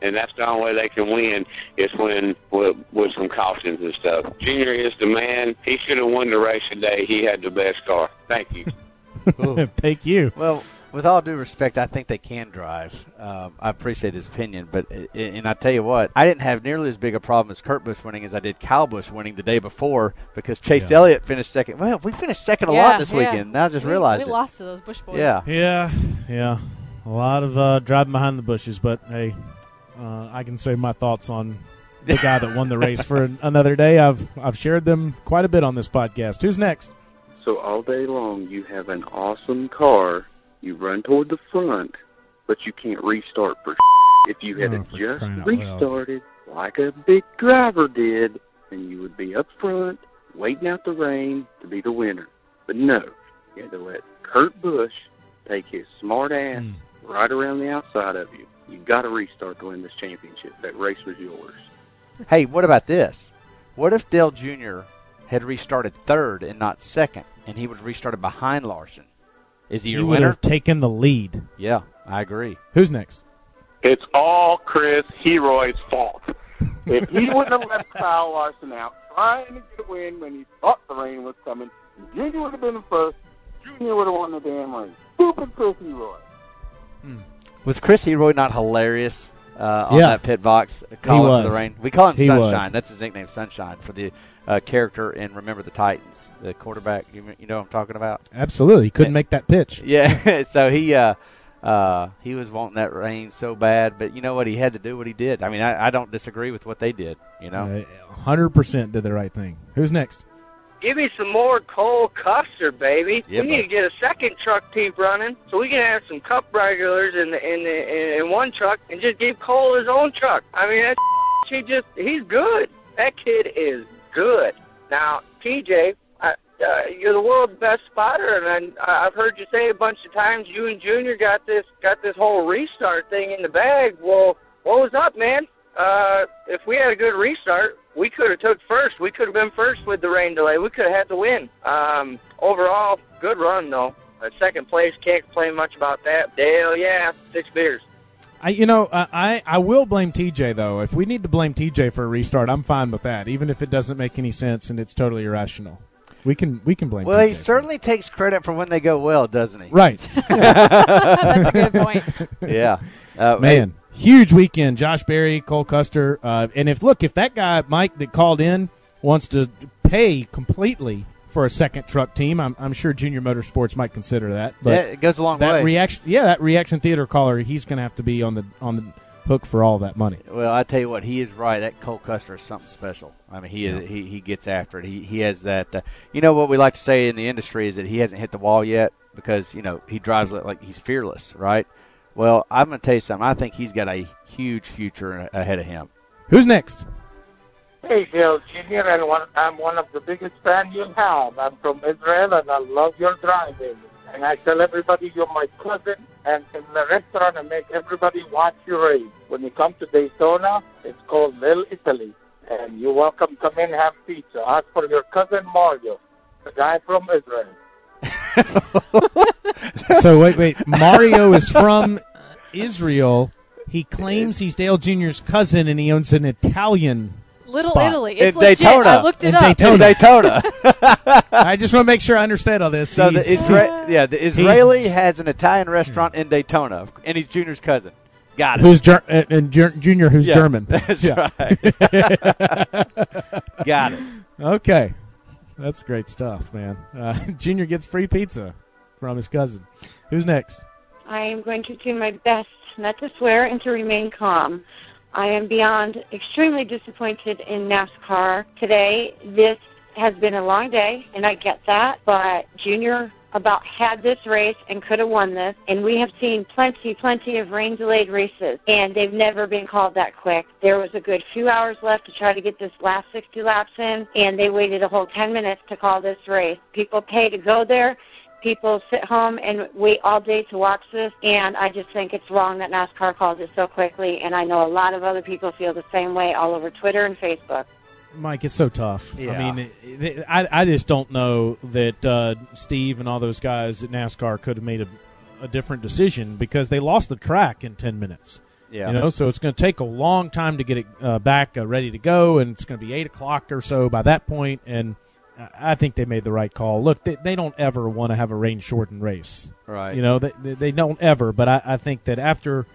And that's the only way they can win is with some cautions and stuff. Junior is the man. He should have won the race today. He had the best car. Thank you. Thank you. Well, with all due respect, I think they can drive. I appreciate his opinion, and I tell you what, I didn't have nearly as big a problem as Kurt Busch winning as I did Kyle Busch winning the day before because Chase Elliott finished second. Well, we finished second a lot this weekend. Now I just realized we lost to those Busch boys. Yeah. A lot of driving behind the bushes, but hey, I can say my thoughts on the guy that won the race for another day. I've shared them quite a bit on this podcast. Who's next? So all day long, you have an awesome car. You run toward the front, but you can't restart for If you had just restarted like a big driver did, then you would be up front, waiting out the rain to be the winner. But no, you had to let Kurt Busch take his smart ass right around the outside of you. You got to restart to win this championship. That race was yours. Hey, what about this? What if Dale Jr. had restarted third and not second, and he was restarted behind Larson? Is he your winner? He would have taken the lead. Yeah, I agree. Who's next? It's all Chris Heroy's fault. If he wouldn't have left Kyle Larson out trying to get a win when he thought the rain was coming, Junior would have been first. Junior would have won the damn race. Stupid Chris Heroy. Was Chris Heroy not hilarious on that pit box? Calling for the rain. We call him Sunshine. That's his nickname, Sunshine, for the character in Remember the Titans, the quarterback. You know what I'm talking about? Absolutely. He couldn't make that pitch. Yeah, so he was wanting that rain so bad, but you know what? He had to do what he did. I mean, I don't disagree with what they did, you know. 100% did the right thing. Who's next? Give me some more Cole Custer, baby. Yeah, we need to get a second truck team running so we can have some cup regulars in one truck and just give Cole his own truck. I mean, that he's good. That kid is good. Now, TJ, you're the world's best spotter, and I've heard you say a bunch of times you and Junior got this whole restart thing in the bag. Well, what was up, man? If we had a good restart, we could have took first. We could have been first with the rain delay. We could have had the win. Overall, good run though. Second place, can't complain much about that. Dale, yeah, 6 beers. I will blame TJ, though. If we need to blame TJ for a restart, I'm fine with that, even if it doesn't make any sense and it's totally irrational. We can blame TJ. Well, he certainly takes credit for when they go well, doesn't he? Right. That's a good point. Yeah. Man, huge weekend. Josh Berry, Cole Custer. And if that guy, Mike, that called in wants to pay completely for a second truck team, I'm sure Junior Motorsports might consider that. But yeah, it goes a long way. That reaction theater caller, he's going to have to be on the hook for all that money. Well, I tell you what, he is right. That Cole Custer is something special. I mean, he gets after it. He has that. You know what we like to say in the industry is that he hasn't hit the wall yet because you know he drives like he's fearless, right? Well, I'm going to tell you something. I think he's got a huge future ahead of him. Who's next? Hey, Dale Jr., I'm one of the biggest fans you have. I'm from Israel, and I love your driving. And I tell everybody you're my cousin, and in the restaurant I make everybody watch your race. When you come to Daytona, it's called Little Italy, and you're welcome to come in and have pizza. Ask for your cousin Mario, the guy from Israel. So wait. Mario is from Israel. He claims he's Dale Jr.'s cousin, and he owns an Italian Little spot. Italy. It's in legit. Daytona. I looked it up. Daytona. I just want to make sure I understand all this. So the Israeli has an Italian restaurant in Daytona, and he's Junior's cousin. Got it. Junior, who's German. That's right. Got it. Okay. That's great stuff, man. Junior gets free pizza from his cousin. Who's next? I am going to do my best not to swear and to remain calm. I am beyond extremely disappointed in NASCAR today. This has been a long day, and I get that, but Junior about had this race and could have won this, and we have seen plenty of rain-delayed races, and they've never been called that quick. There was a good few hours left to try to get this last 60 laps in, and they waited a whole 10 minutes to call this race. People pay to go there. people sit home and wait all day to watch this, and I just think it's wrong that NASCAR calls it so quickly, and I know a lot of other people feel the same way all over Twitter and Facebook. Mike, it's so tough. Yeah. I mean, I just don't know that Steve and all those guys at NASCAR could have made a different decision, because they lost the track in 10 minutes. Yeah. You know, so it's going to take a long time to get it back ready to go, and it's going to be 8 o'clock or so by that point, and I think they made the right call. Look, they don't ever want to have a rain-shortened race. Right. You know, they don't ever, but I think that after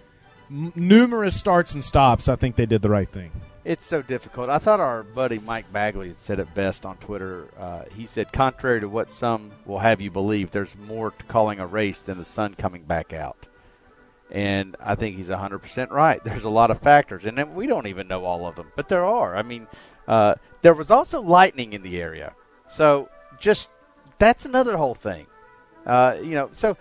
numerous starts and stops, I think they did the right thing. It's so difficult. I thought our buddy Mike Bagley had said it best on Twitter. He said, contrary to what some will have you believe, there's more to calling a race than the sun coming back out. And I think he's 100% right. There's a lot of factors, and we don't even know all of them, but there are. I mean, there was also lightning in the area. So just that's another whole thing. You know, so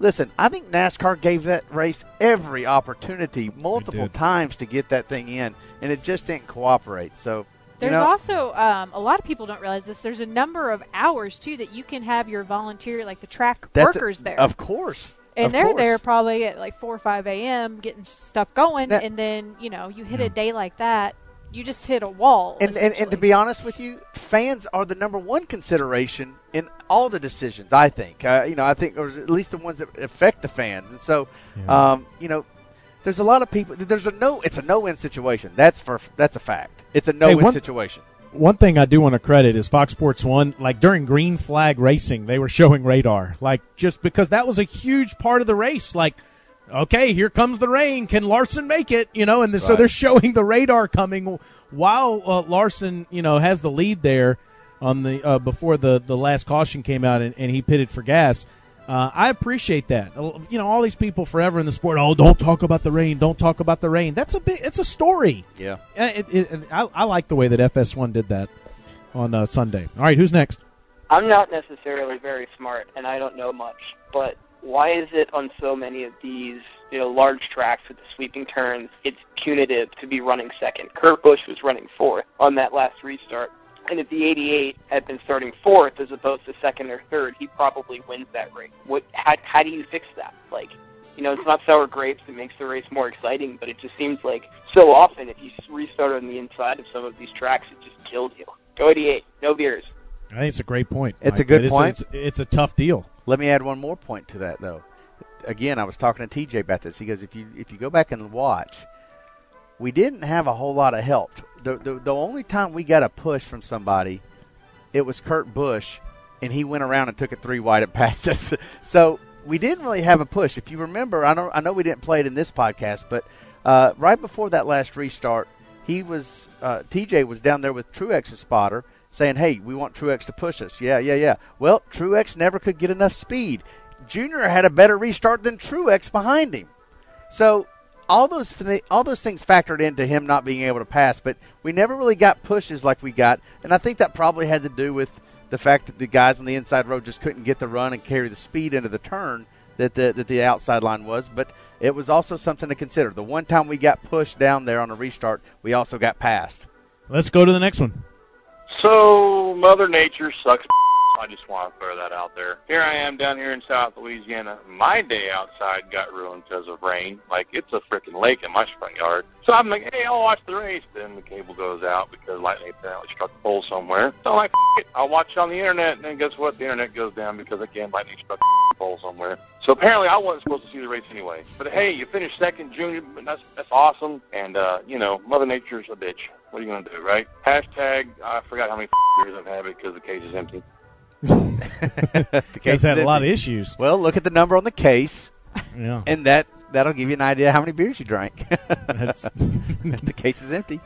listen, I think NASCAR gave that race every opportunity multiple times to get that thing in, and it just didn't cooperate. So there's also a lot of people don't realize this. There's a number of hours too that you can have your volunteer, like the track workers there. Of course. And they're there probably at like 4 or 5 a.m. getting stuff going. That, and then, you know, you hit a day like that, you just hit a wall. And to be honest with you, fans are the number one consideration in all the decisions, I think. You know, I think, or at least the ones that affect the fans. And so, you know, there's a lot of people. It's a no-win situation. That's a fact. It's a no-win situation. One thing I do want to credit is Fox Sports 1, like during green flag racing, they were showing radar, like just because that was a huge part of the race. Like, okay, here comes the rain. Can Larson make it? You know, and so they're showing the radar coming while Larson, you know, has the lead there on the before the last caution came out and he pitted for gas. I appreciate that. You know, all these people forever in the sport, oh, don't talk about the rain, don't talk about the rain. It's a story. Yeah. I like the way that FS1 did that on Sunday. All right, who's next? I'm not necessarily very smart, and I don't know much, but why is it on so many of these, you know, large tracks with the sweeping turns, it's punitive to be running second? Kurt Busch was running fourth on that last restart. And if the 88 had been starting fourth as opposed to second or third, he probably wins that race. How do you fix that? Like, you know, it's not sour grapes that makes the race more exciting, but it just seems like so often if you restart on the inside of some of these tracks, it just killed you. Go 88, no beers. I think it's a great point. It's a good point. It's a tough deal. Let me add one more point to that, though. Again, I was talking to TJ about this. He goes, if you go back and watch, we didn't have a whole lot of help. The only time we got a push from somebody, it was Kurt Busch, and he went around and took a three wide and passed us. So we didn't really have a push. If you remember, I know we didn't play it in this podcast, but right before that last restart, TJ was down there with Truex's spotter saying, hey, we want Truex to push us. Yeah. Well, Truex never could get enough speed. Junior had a better restart than Truex behind him. So all those things factored into him not being able to pass, but we never really got pushes like we got, and I think that probably had to do with the fact that the guys on the inside row just couldn't get the run and carry the speed into the turn that the outside line was, but it was also something to consider. The one time we got pushed down there on a restart, we also got passed. Let's go to the next one. So, Mother Nature sucks. I just want to throw that out there. Here I am down here in South Louisiana. My day outside got ruined because of rain. Like, it's a freaking lake in my front yard. So I'm like, hey, I'll watch the race. Then the cable goes out because lightning apparently struck a pole somewhere. So I'm like, it. I'll watch it on the internet. And then guess what? The internet goes down because, again, lightning struck a pole somewhere. So apparently I wasn't supposed to see the race anyway. But, hey, you finished second, Junior. That's awesome. And, you know, Mother Nature's a bitch. What are you going to do, right? # I forgot how many years I've had it because the case is empty. The case had a lot of issues. Well, look at the number on the case, yeah, and that'll give you an idea how many beers you drank. The case is empty.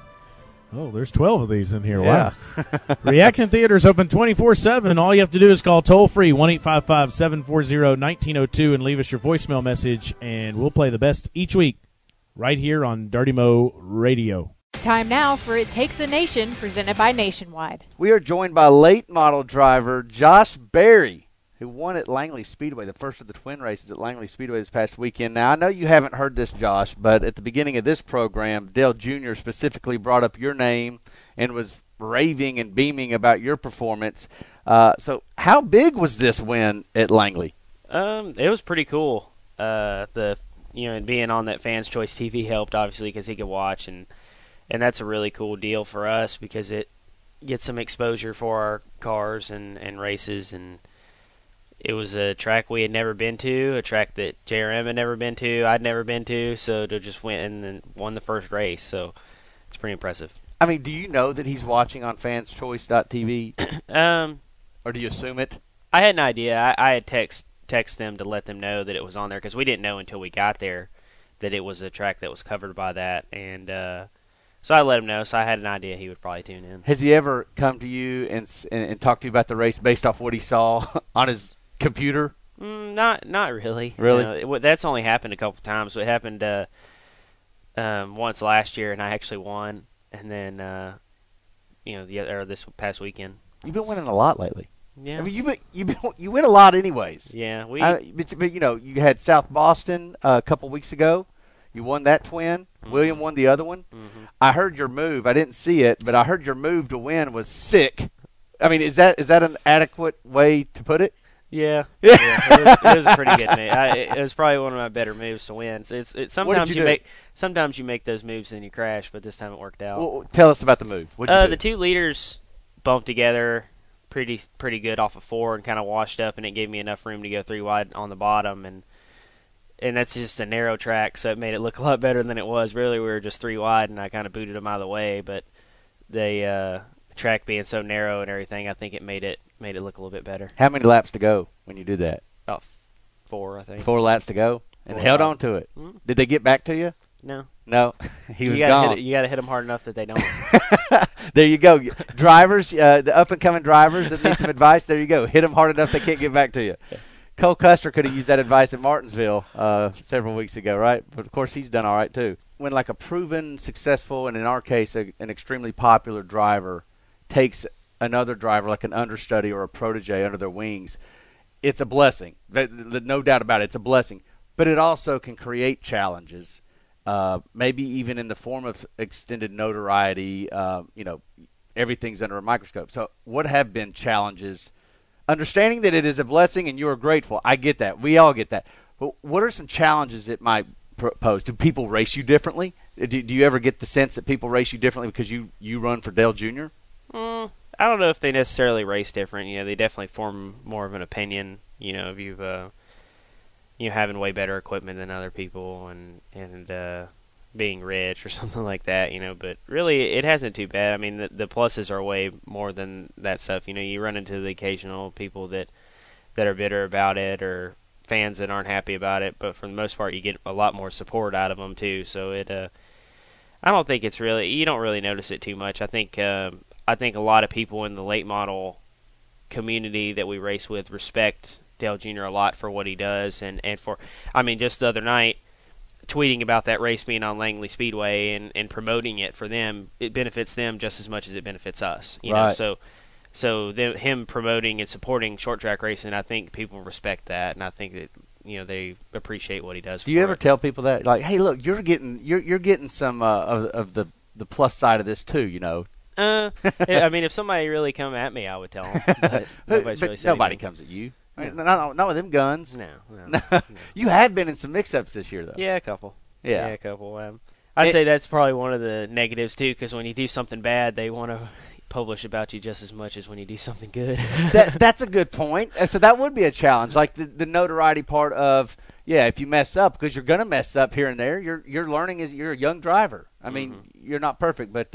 Oh, there's 12 of these in here. Yeah. Wow. Reaction Theater is open 24/7. All you have to do is call toll-free 1-855-740-1902 and leave us your voicemail message, and we'll play the best each week right here on Dirty Mo Radio. Time now for It Takes a Nation, presented by Nationwide. We are joined by late model driver Josh Berry, who won at Langley Speedway, the first of the twin races at Langley Speedway this past weekend. Now, I know you haven't heard this, Josh, but at the beginning of this program, Dale Jr. specifically brought up your name and was raving and beaming about your performance. So how big was this win at Langley? It was pretty cool. And being on that Fans Choice TV helped, obviously, because he could watch, and that's a really cool deal for us because it gets some exposure for our cars and races. And it was a track we had never been to, a track that JRM had never been to, I'd never been to, so to just win and then won the first race. So it's pretty impressive. I mean, do you know that he's watching on fanschoice.tv? Or do you assume it? I had an idea. I had text them to let them know that it was on there because we didn't know until we got there that it was a track that was covered by that. And so I let him know. So I had an idea he would probably tune in. Has he ever come to you and talked to you about the race based off what he saw on his computer? Not really. Really? You know, that's only happened a couple times. So it happened once last year, and I actually won. And then, this past weekend. You've been winning a lot lately. Yeah. I mean, you win a lot anyways. Yeah. But you had South Boston a couple weeks ago. You won that twin. Mm-hmm. William won the other one. Mm-hmm. I heard your move. I didn't see it, but I heard your move to win was sick. I mean, is that an adequate way to put it? Yeah. Yeah. It was a pretty good move. It was probably one of my better moves to win. Sometimes you make those moves and you crash, but this time it worked out. Well, tell us about the move. The two leaders bumped together pretty good off of four and kind of washed up, and it gave me enough room to go three wide on the bottom, and that's just a narrow track, so it made it look a lot better than it was. Really, we were just three wide, and I kind of booted them out of the way, but the track being so narrow and everything, I think it made it look a little bit better. How many laps to go when you did that? About four, I think. Four laps to go, and held on to it. Mm-hmm. Did they get back to you? No, he was gone. You got to hit them hard enough that they don't. There you go. Drivers, the up-and-coming drivers that need some advice, there you go. Hit them hard enough they can't get back to you. Cole Custer could have used that advice in Martinsville several weeks ago, right? But, of course, he's done all right, too. When, like, a proven, successful, and in our case, an extremely popular driver takes another driver, like an understudy or a protege, under their wings, it's a blessing. No doubt about it, it's a blessing. But it also can create challenges. Maybe even in the form of extended notoriety, everything's under a microscope. So what have been challenges? Understanding that it is a blessing and you are grateful. I get that. We all get that. But what are some challenges it might pose? Do people race you differently? Do you ever get the sense that people race you differently because you run for Dale Jr.? I don't know if they necessarily race different. You know, they definitely form more of an opinion, if you've having way better equipment than other people and being rich or something like that, But really, it hasn't too bad. I mean, the pluses are way more than that stuff. You run into the occasional people that are bitter about it or fans that aren't happy about it. But for the most part, you get a lot more support out of them, too. So I don't think it's really – you don't really notice it too much. I think a lot of people in the late model community that we race with respect – Dale Jr. a lot for what he does and for, I mean, just the other night tweeting about that race being on Langley Speedway and promoting it for them, it benefits them just as much as it benefits us, right. So him promoting and supporting short track racing, I think people respect that, and I think that they appreciate what he does. Do you ever tell people that, like, hey, look, you're getting some of the plus side of this too, I mean, if somebody really come at me, I would tell them. Nobody comes at you. Yeah. Not with them guns. No. You had been in some mix-ups this year, though. Yeah, a couple. Yeah, a couple. I'd say that's probably one of the negatives, too, because when you do something bad, they want to publish about you just as much as when you do something good. That's a good point. So that would be a challenge, like the notoriety part of, if you mess up, because you're going to mess up here and there. You're learning as you're a young driver. I mean, You're not perfect, but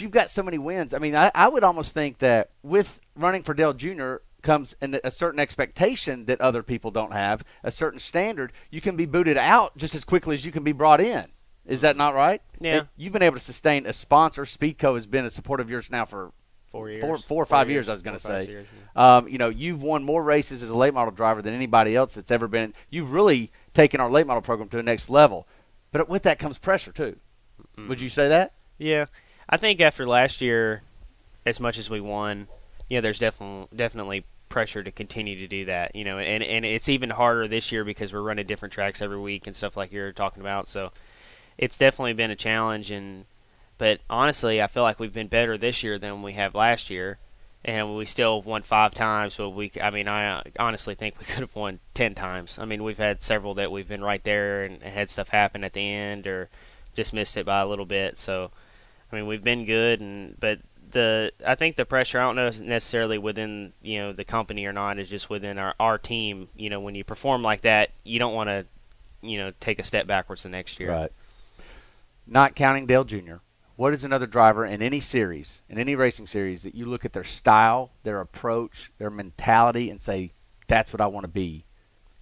you've got so many wins. I mean, I would almost think that with running for Dale Jr., comes in a certain expectation that other people don't have, a certain standard. You can be booted out just as quickly as you can be brought in. Is that not right? Yeah. You've been able to sustain a sponsor. Speedco has been a supporter of yours now for 4 years. Four or five years, I was going to say. Years, yeah. You've won more races as a late model driver than anybody else that's ever been. You've really taken our late model program to the next level. But with that comes pressure, too. Mm-hmm. Would you say that? Yeah. I think after last year, as much as we won, there's definitely pressure to continue to do that, and it's even harder this year because we're running different tracks every week and stuff like you're talking about. So it's definitely been a challenge, and But honestly, I feel like we've been better this year than we have last year, and we still won 5 times. But I honestly think we could have won 10 times. I mean, we've had several that we've been right there and had stuff happen at the end or just missed it by a little bit. So, I mean, we've been good, but I think the pressure, I don't know necessarily within, you know, the company or not, is just within our team. You know, when you perform like that, you don't want to, you know, take a step backwards the next year. Right. Not counting Dale Jr., what is another driver in any series, in any racing series, that you look at their style, their approach, their mentality, and say, that's what I want to be?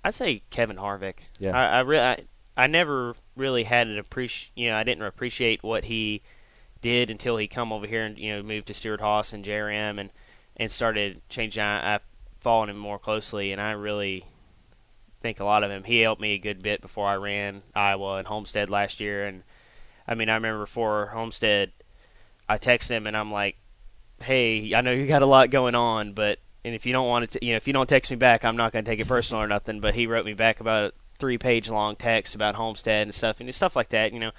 I'd say Kevin Harvick. Yeah. I never really had an appreciation. You know, I didn't appreciate what he did until he come over here and, you know, moved to Stewart Haas and JRM and started changing. I've followed him more closely, and I really think a lot of him. He helped me a good bit before I ran Iowa and Homestead last year. And I mean, I remember before Homestead, I texted him and I'm like, hey, I know you got a lot going on, but if you don't want to, you know, if you don't text me back, I'm not going to take it personal or nothing. But he wrote me back about a 3-page long text about Homestead and stuff like that, you know.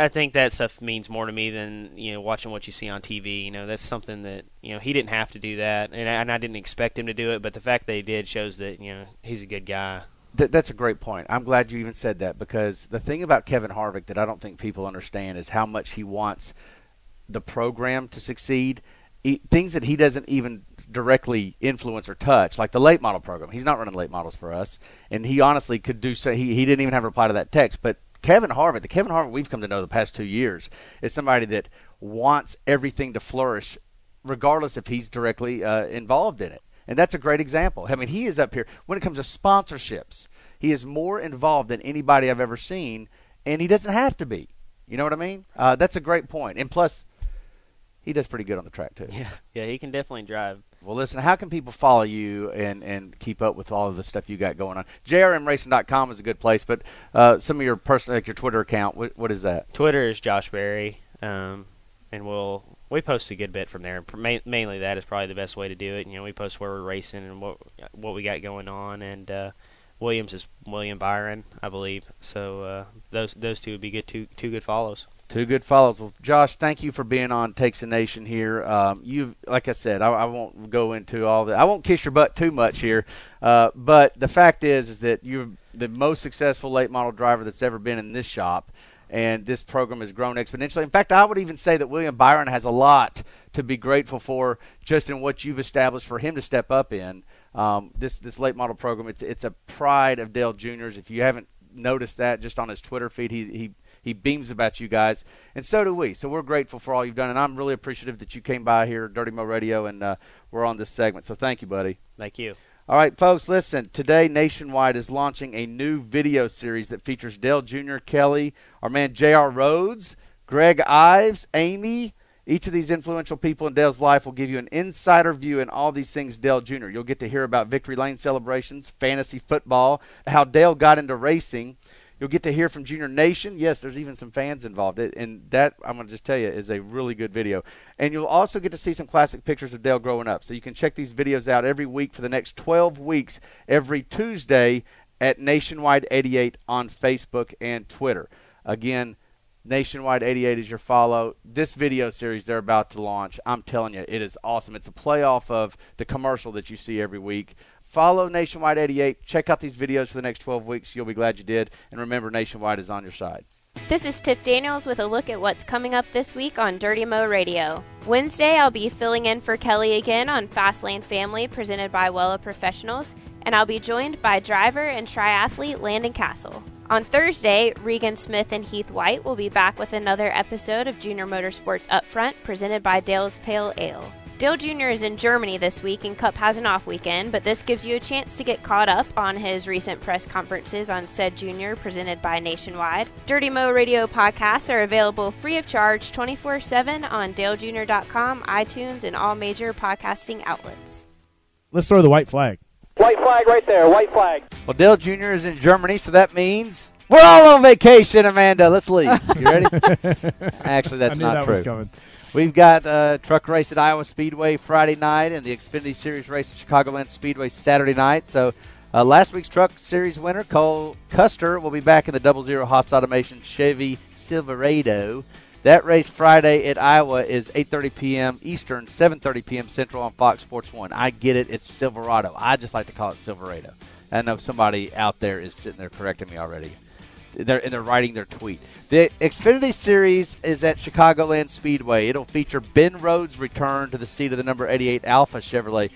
I think that stuff means more to me than, you know, watching what you see on TV. You know, that's something that, you know, he didn't have to do that, and I didn't expect him to do it, but the fact that he did shows that, you know, he's a good guy. That's a great point. I'm glad you even said that, because the thing about Kevin Harvick that I don't think people understand is how much he wants the program to succeed. Things that he doesn't even directly influence or touch, like the late model program. He's not running late models for us, and he honestly could do so. He didn't even have a reply to that text, but Kevin Harvick, the Kevin Harvick we've come to know the past 2 years, is somebody that wants everything to flourish regardless if he's directly involved in it. And that's a great example. I mean, he is up here. When it comes to sponsorships, he is more involved than anybody I've ever seen, and he doesn't have to be. You know what I mean? That's a great point. And plus, he does pretty good on the track too. Yeah, he can definitely drive. Well, listen, how can people follow you and keep up with all of the stuff you got going on? JRMRacing.com is a good place, but some of your personal, like your Twitter account, what is that? Twitter is Josh Berry, and we post a good bit from there. Mainly that is probably the best way to do it. You know, we post where we're racing and what we got going on, and Williams is William Byron, I believe. So those two would be good, two good follows. Two good follows. Well, Josh, thank you for being on Takes a Nation here. Like I said, I won't go into all that. I won't kiss your butt too much here, but the fact is that you're the most successful late model driver that's ever been in this shop, and this program has grown exponentially. In fact, I would even say that William Byron has a lot to be grateful for just in what you've established for him to step up in. This late model program, it's a pride of Dale Jr.'s. If you haven't noticed that, just on his Twitter feed, he beams about you guys, and so do we. So we're grateful for all you've done, and I'm really appreciative that you came by here at Dirty Mo Radio, and we're on this segment. So thank you, buddy. Thank you. All right, folks, listen. Today, Nationwide is launching a new video series that features Dale Jr., Kelly, our man J.R. Rhodes, Greg Ives, Amy. Each of these influential people in Dale's life will give you an insider view in all these things Dale Jr. You'll get to hear about victory lane celebrations, fantasy football, how Dale got into racing. You'll get to hear from Junior Nation. Yes, there's even some fans involved. And that, I'm going to just tell you, is a really good video. And you'll also get to see some classic pictures of Dale growing up. So you can check these videos out every week for the next 12 weeks, every Tuesday at Nationwide88 on Facebook and Twitter. Again, Nationwide88 is your follow. This video series they're about to launch, I'm telling you, it is awesome. It's a playoff of the commercial that you see every week. Follow Nationwide88. Check out these videos for the next 12 weeks. You'll be glad you did. And remember, Nationwide is on your side. This is Tiff Daniels with a look at what's coming up this week on Dirty Mo Radio. Wednesday, I'll be filling in for Kelly again on Fastlane Family, presented by Wella Professionals. And I'll be joined by driver and triathlete Landon Castle. On Thursday, Regan Smith and Heath White will be back with another episode of Junior Motorsports Upfront, presented by Dale's Pale Ale. Dale Jr. is in Germany this week, and Cup has an off weekend, but this gives you a chance to get caught up on his recent press conferences on said Jr., presented by Nationwide. Dirty Mo Radio podcasts are available free of charge 24/7 on DaleJr.com, iTunes, and all major podcasting outlets. Let's throw the white flag. White flag right there, white flag. Well, Dale Jr. is in Germany, so that means we're all on vacation, Amanda. Let's leave. You ready? Actually, that's not true. I knew that was coming. We've got truck race at Iowa Speedway Friday night and the Xfinity Series race at Chicagoland Speedway Saturday night. So last week's Truck Series winner, Cole Custer, will be back in the 00 Haas Automation Chevy Silverado That race Friday at Iowa is 8:30 p.m. Eastern, 7:30 p.m. Central on Fox Sports 1. I get it. It's Silverado. I just like to call it Silverado. I know somebody out there is sitting there correcting me already. They're writing their tweet. The Xfinity Series is at Chicagoland Speedway. It'll feature Ben Rhodes' return to the seat of the number 88 Alpha Chevrolet.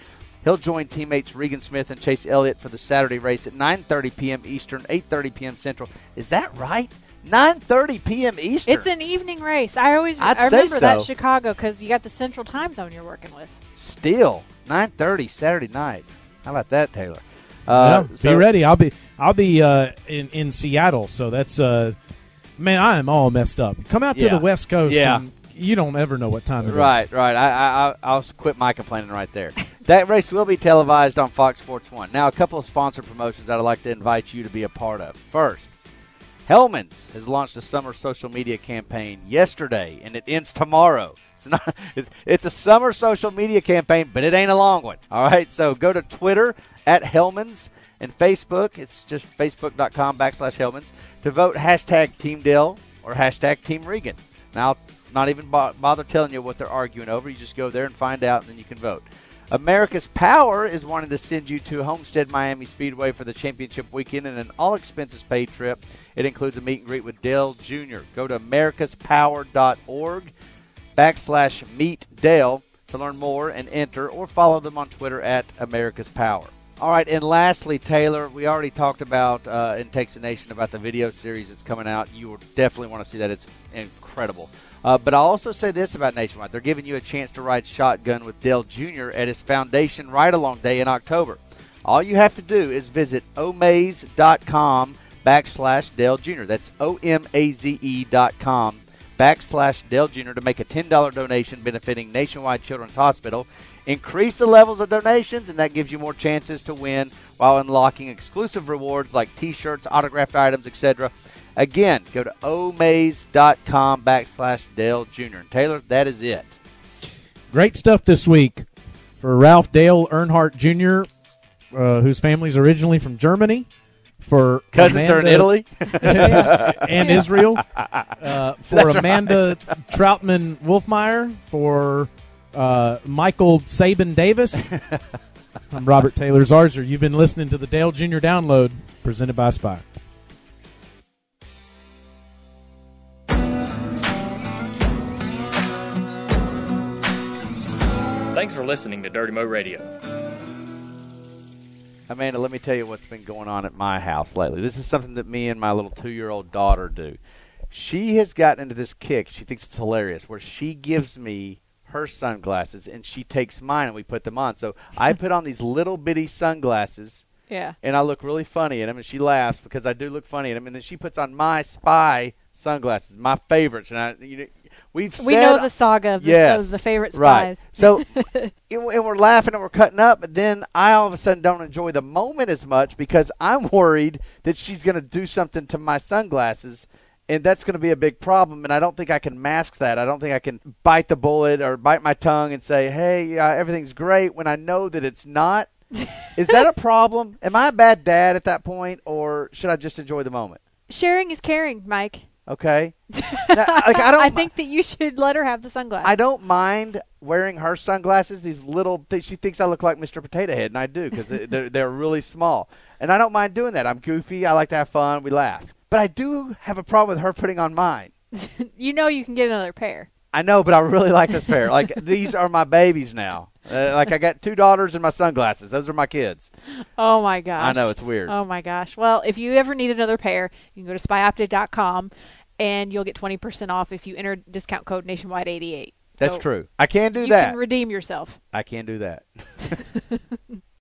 He'll join teammates Regan Smith and Chase Elliott for the Saturday race at 9:30 p.m. Eastern, 8:30 p.m. Central. Is that right? 9:30 p.m. Eastern. It's an evening race. I remember that Chicago because you got the Central Time Zone you're working with. Still 9:30 Saturday night. How about that, Taylor? Be ready. I'll be in Seattle. So that's man. I am all messed up. Come out to the West Coast. Yeah. And you don't ever know what time it is. Right. I'll quit my complaining right there. That race will be televised on Fox Sports 1. Now, a couple of sponsor promotions that I'd like to invite you to be a part of. First, Hellman's has launched a summer social media campaign yesterday, and it ends tomorrow. It's a summer social media campaign, but it ain't a long one. All right, so go to Twitter at Hellman's and Facebook. It's just facebook.com/Hellman's to vote hashtag Team Dale or hashtag Team Regan. Now, not even bother telling you what they're arguing over. You just go there and find out, and then you can vote. America's Power is wanting to send you to Homestead Miami Speedway for the championship weekend and an all-expenses-paid trip. It includes a meet and greet with Dale Jr. Go to americaspower.org/meetdale to learn more and enter, or follow them on Twitter at America's Power. All right, and lastly, Taylor, we already talked about in Texas Nation about the video series that's coming out. You will definitely want to see that. It's incredible. But I'll also say this about Nationwide. They're giving you a chance to ride shotgun with Dale Jr. at his Foundation Ride-Along Day in October. All you have to do is visit omaze.com/Dale Jr. That's omaze.com/Dale Jr. to make a $10 donation benefiting Nationwide Children's Hospital. Increase the levels of donations, and that gives you more chances to win while unlocking exclusive rewards like T-shirts, autographed items, etc. Again, go to omaze.com/Dale Jr. And Taylor, that is it. Great stuff this week for Ralph Dale Earnhardt Jr., whose family's originally from Germany. For cousins are in Italy and Israel. For Amanda Troutman Wolfmeyer. For Michael Saban Davis. I'm Robert Taylor Zarzer. You've been listening to the Dale Jr. Download presented by Spy. Thanks for listening to Dirty Mo Radio. Amanda, let me tell you what's been going on at my house lately. This is something that me and my little 2-year-old daughter do. She has gotten into this kick. She thinks it's hilarious, where she gives me her sunglasses, and she takes mine, and we put them on. So I put on these little bitty sunglasses, and I look really funny in them, and she laughs because I do look funny in them. And then she puts on my Spy sunglasses, my favorites, and we know the saga of those, the favorite Spies. Right. So and we're laughing and we're cutting up, but then I all of a sudden don't enjoy the moment as much because I'm worried that she's going to do something to my sunglasses, and that's going to be a big problem, and I don't think I can mask that. I don't think I can bite the bullet or bite my tongue and say, hey, everything's great when I know that it's not. Is that a problem? Am I a bad dad at that point, or should I just enjoy the moment? Sharing is caring, Mike. Okay. I think that you should let her have the sunglasses. I don't mind wearing her sunglasses. These little she thinks I look like Mr. Potato Head, and I do because they're really small. And I don't mind doing that. I'm goofy. I like to have fun. We laugh. But I do have a problem with her putting on mine. You know you can get another pair. I know, but I really like this pair. Like, these are my babies now. I got 2 daughters and my sunglasses. Those are my kids. Oh, my gosh. I know. It's weird. Oh, my gosh. Well, if you ever need another pair, you can go to spyoptic.com, and you'll get 20% off if you enter discount code Nationwide88. That's true. I can do that. You can redeem yourself. I can do that.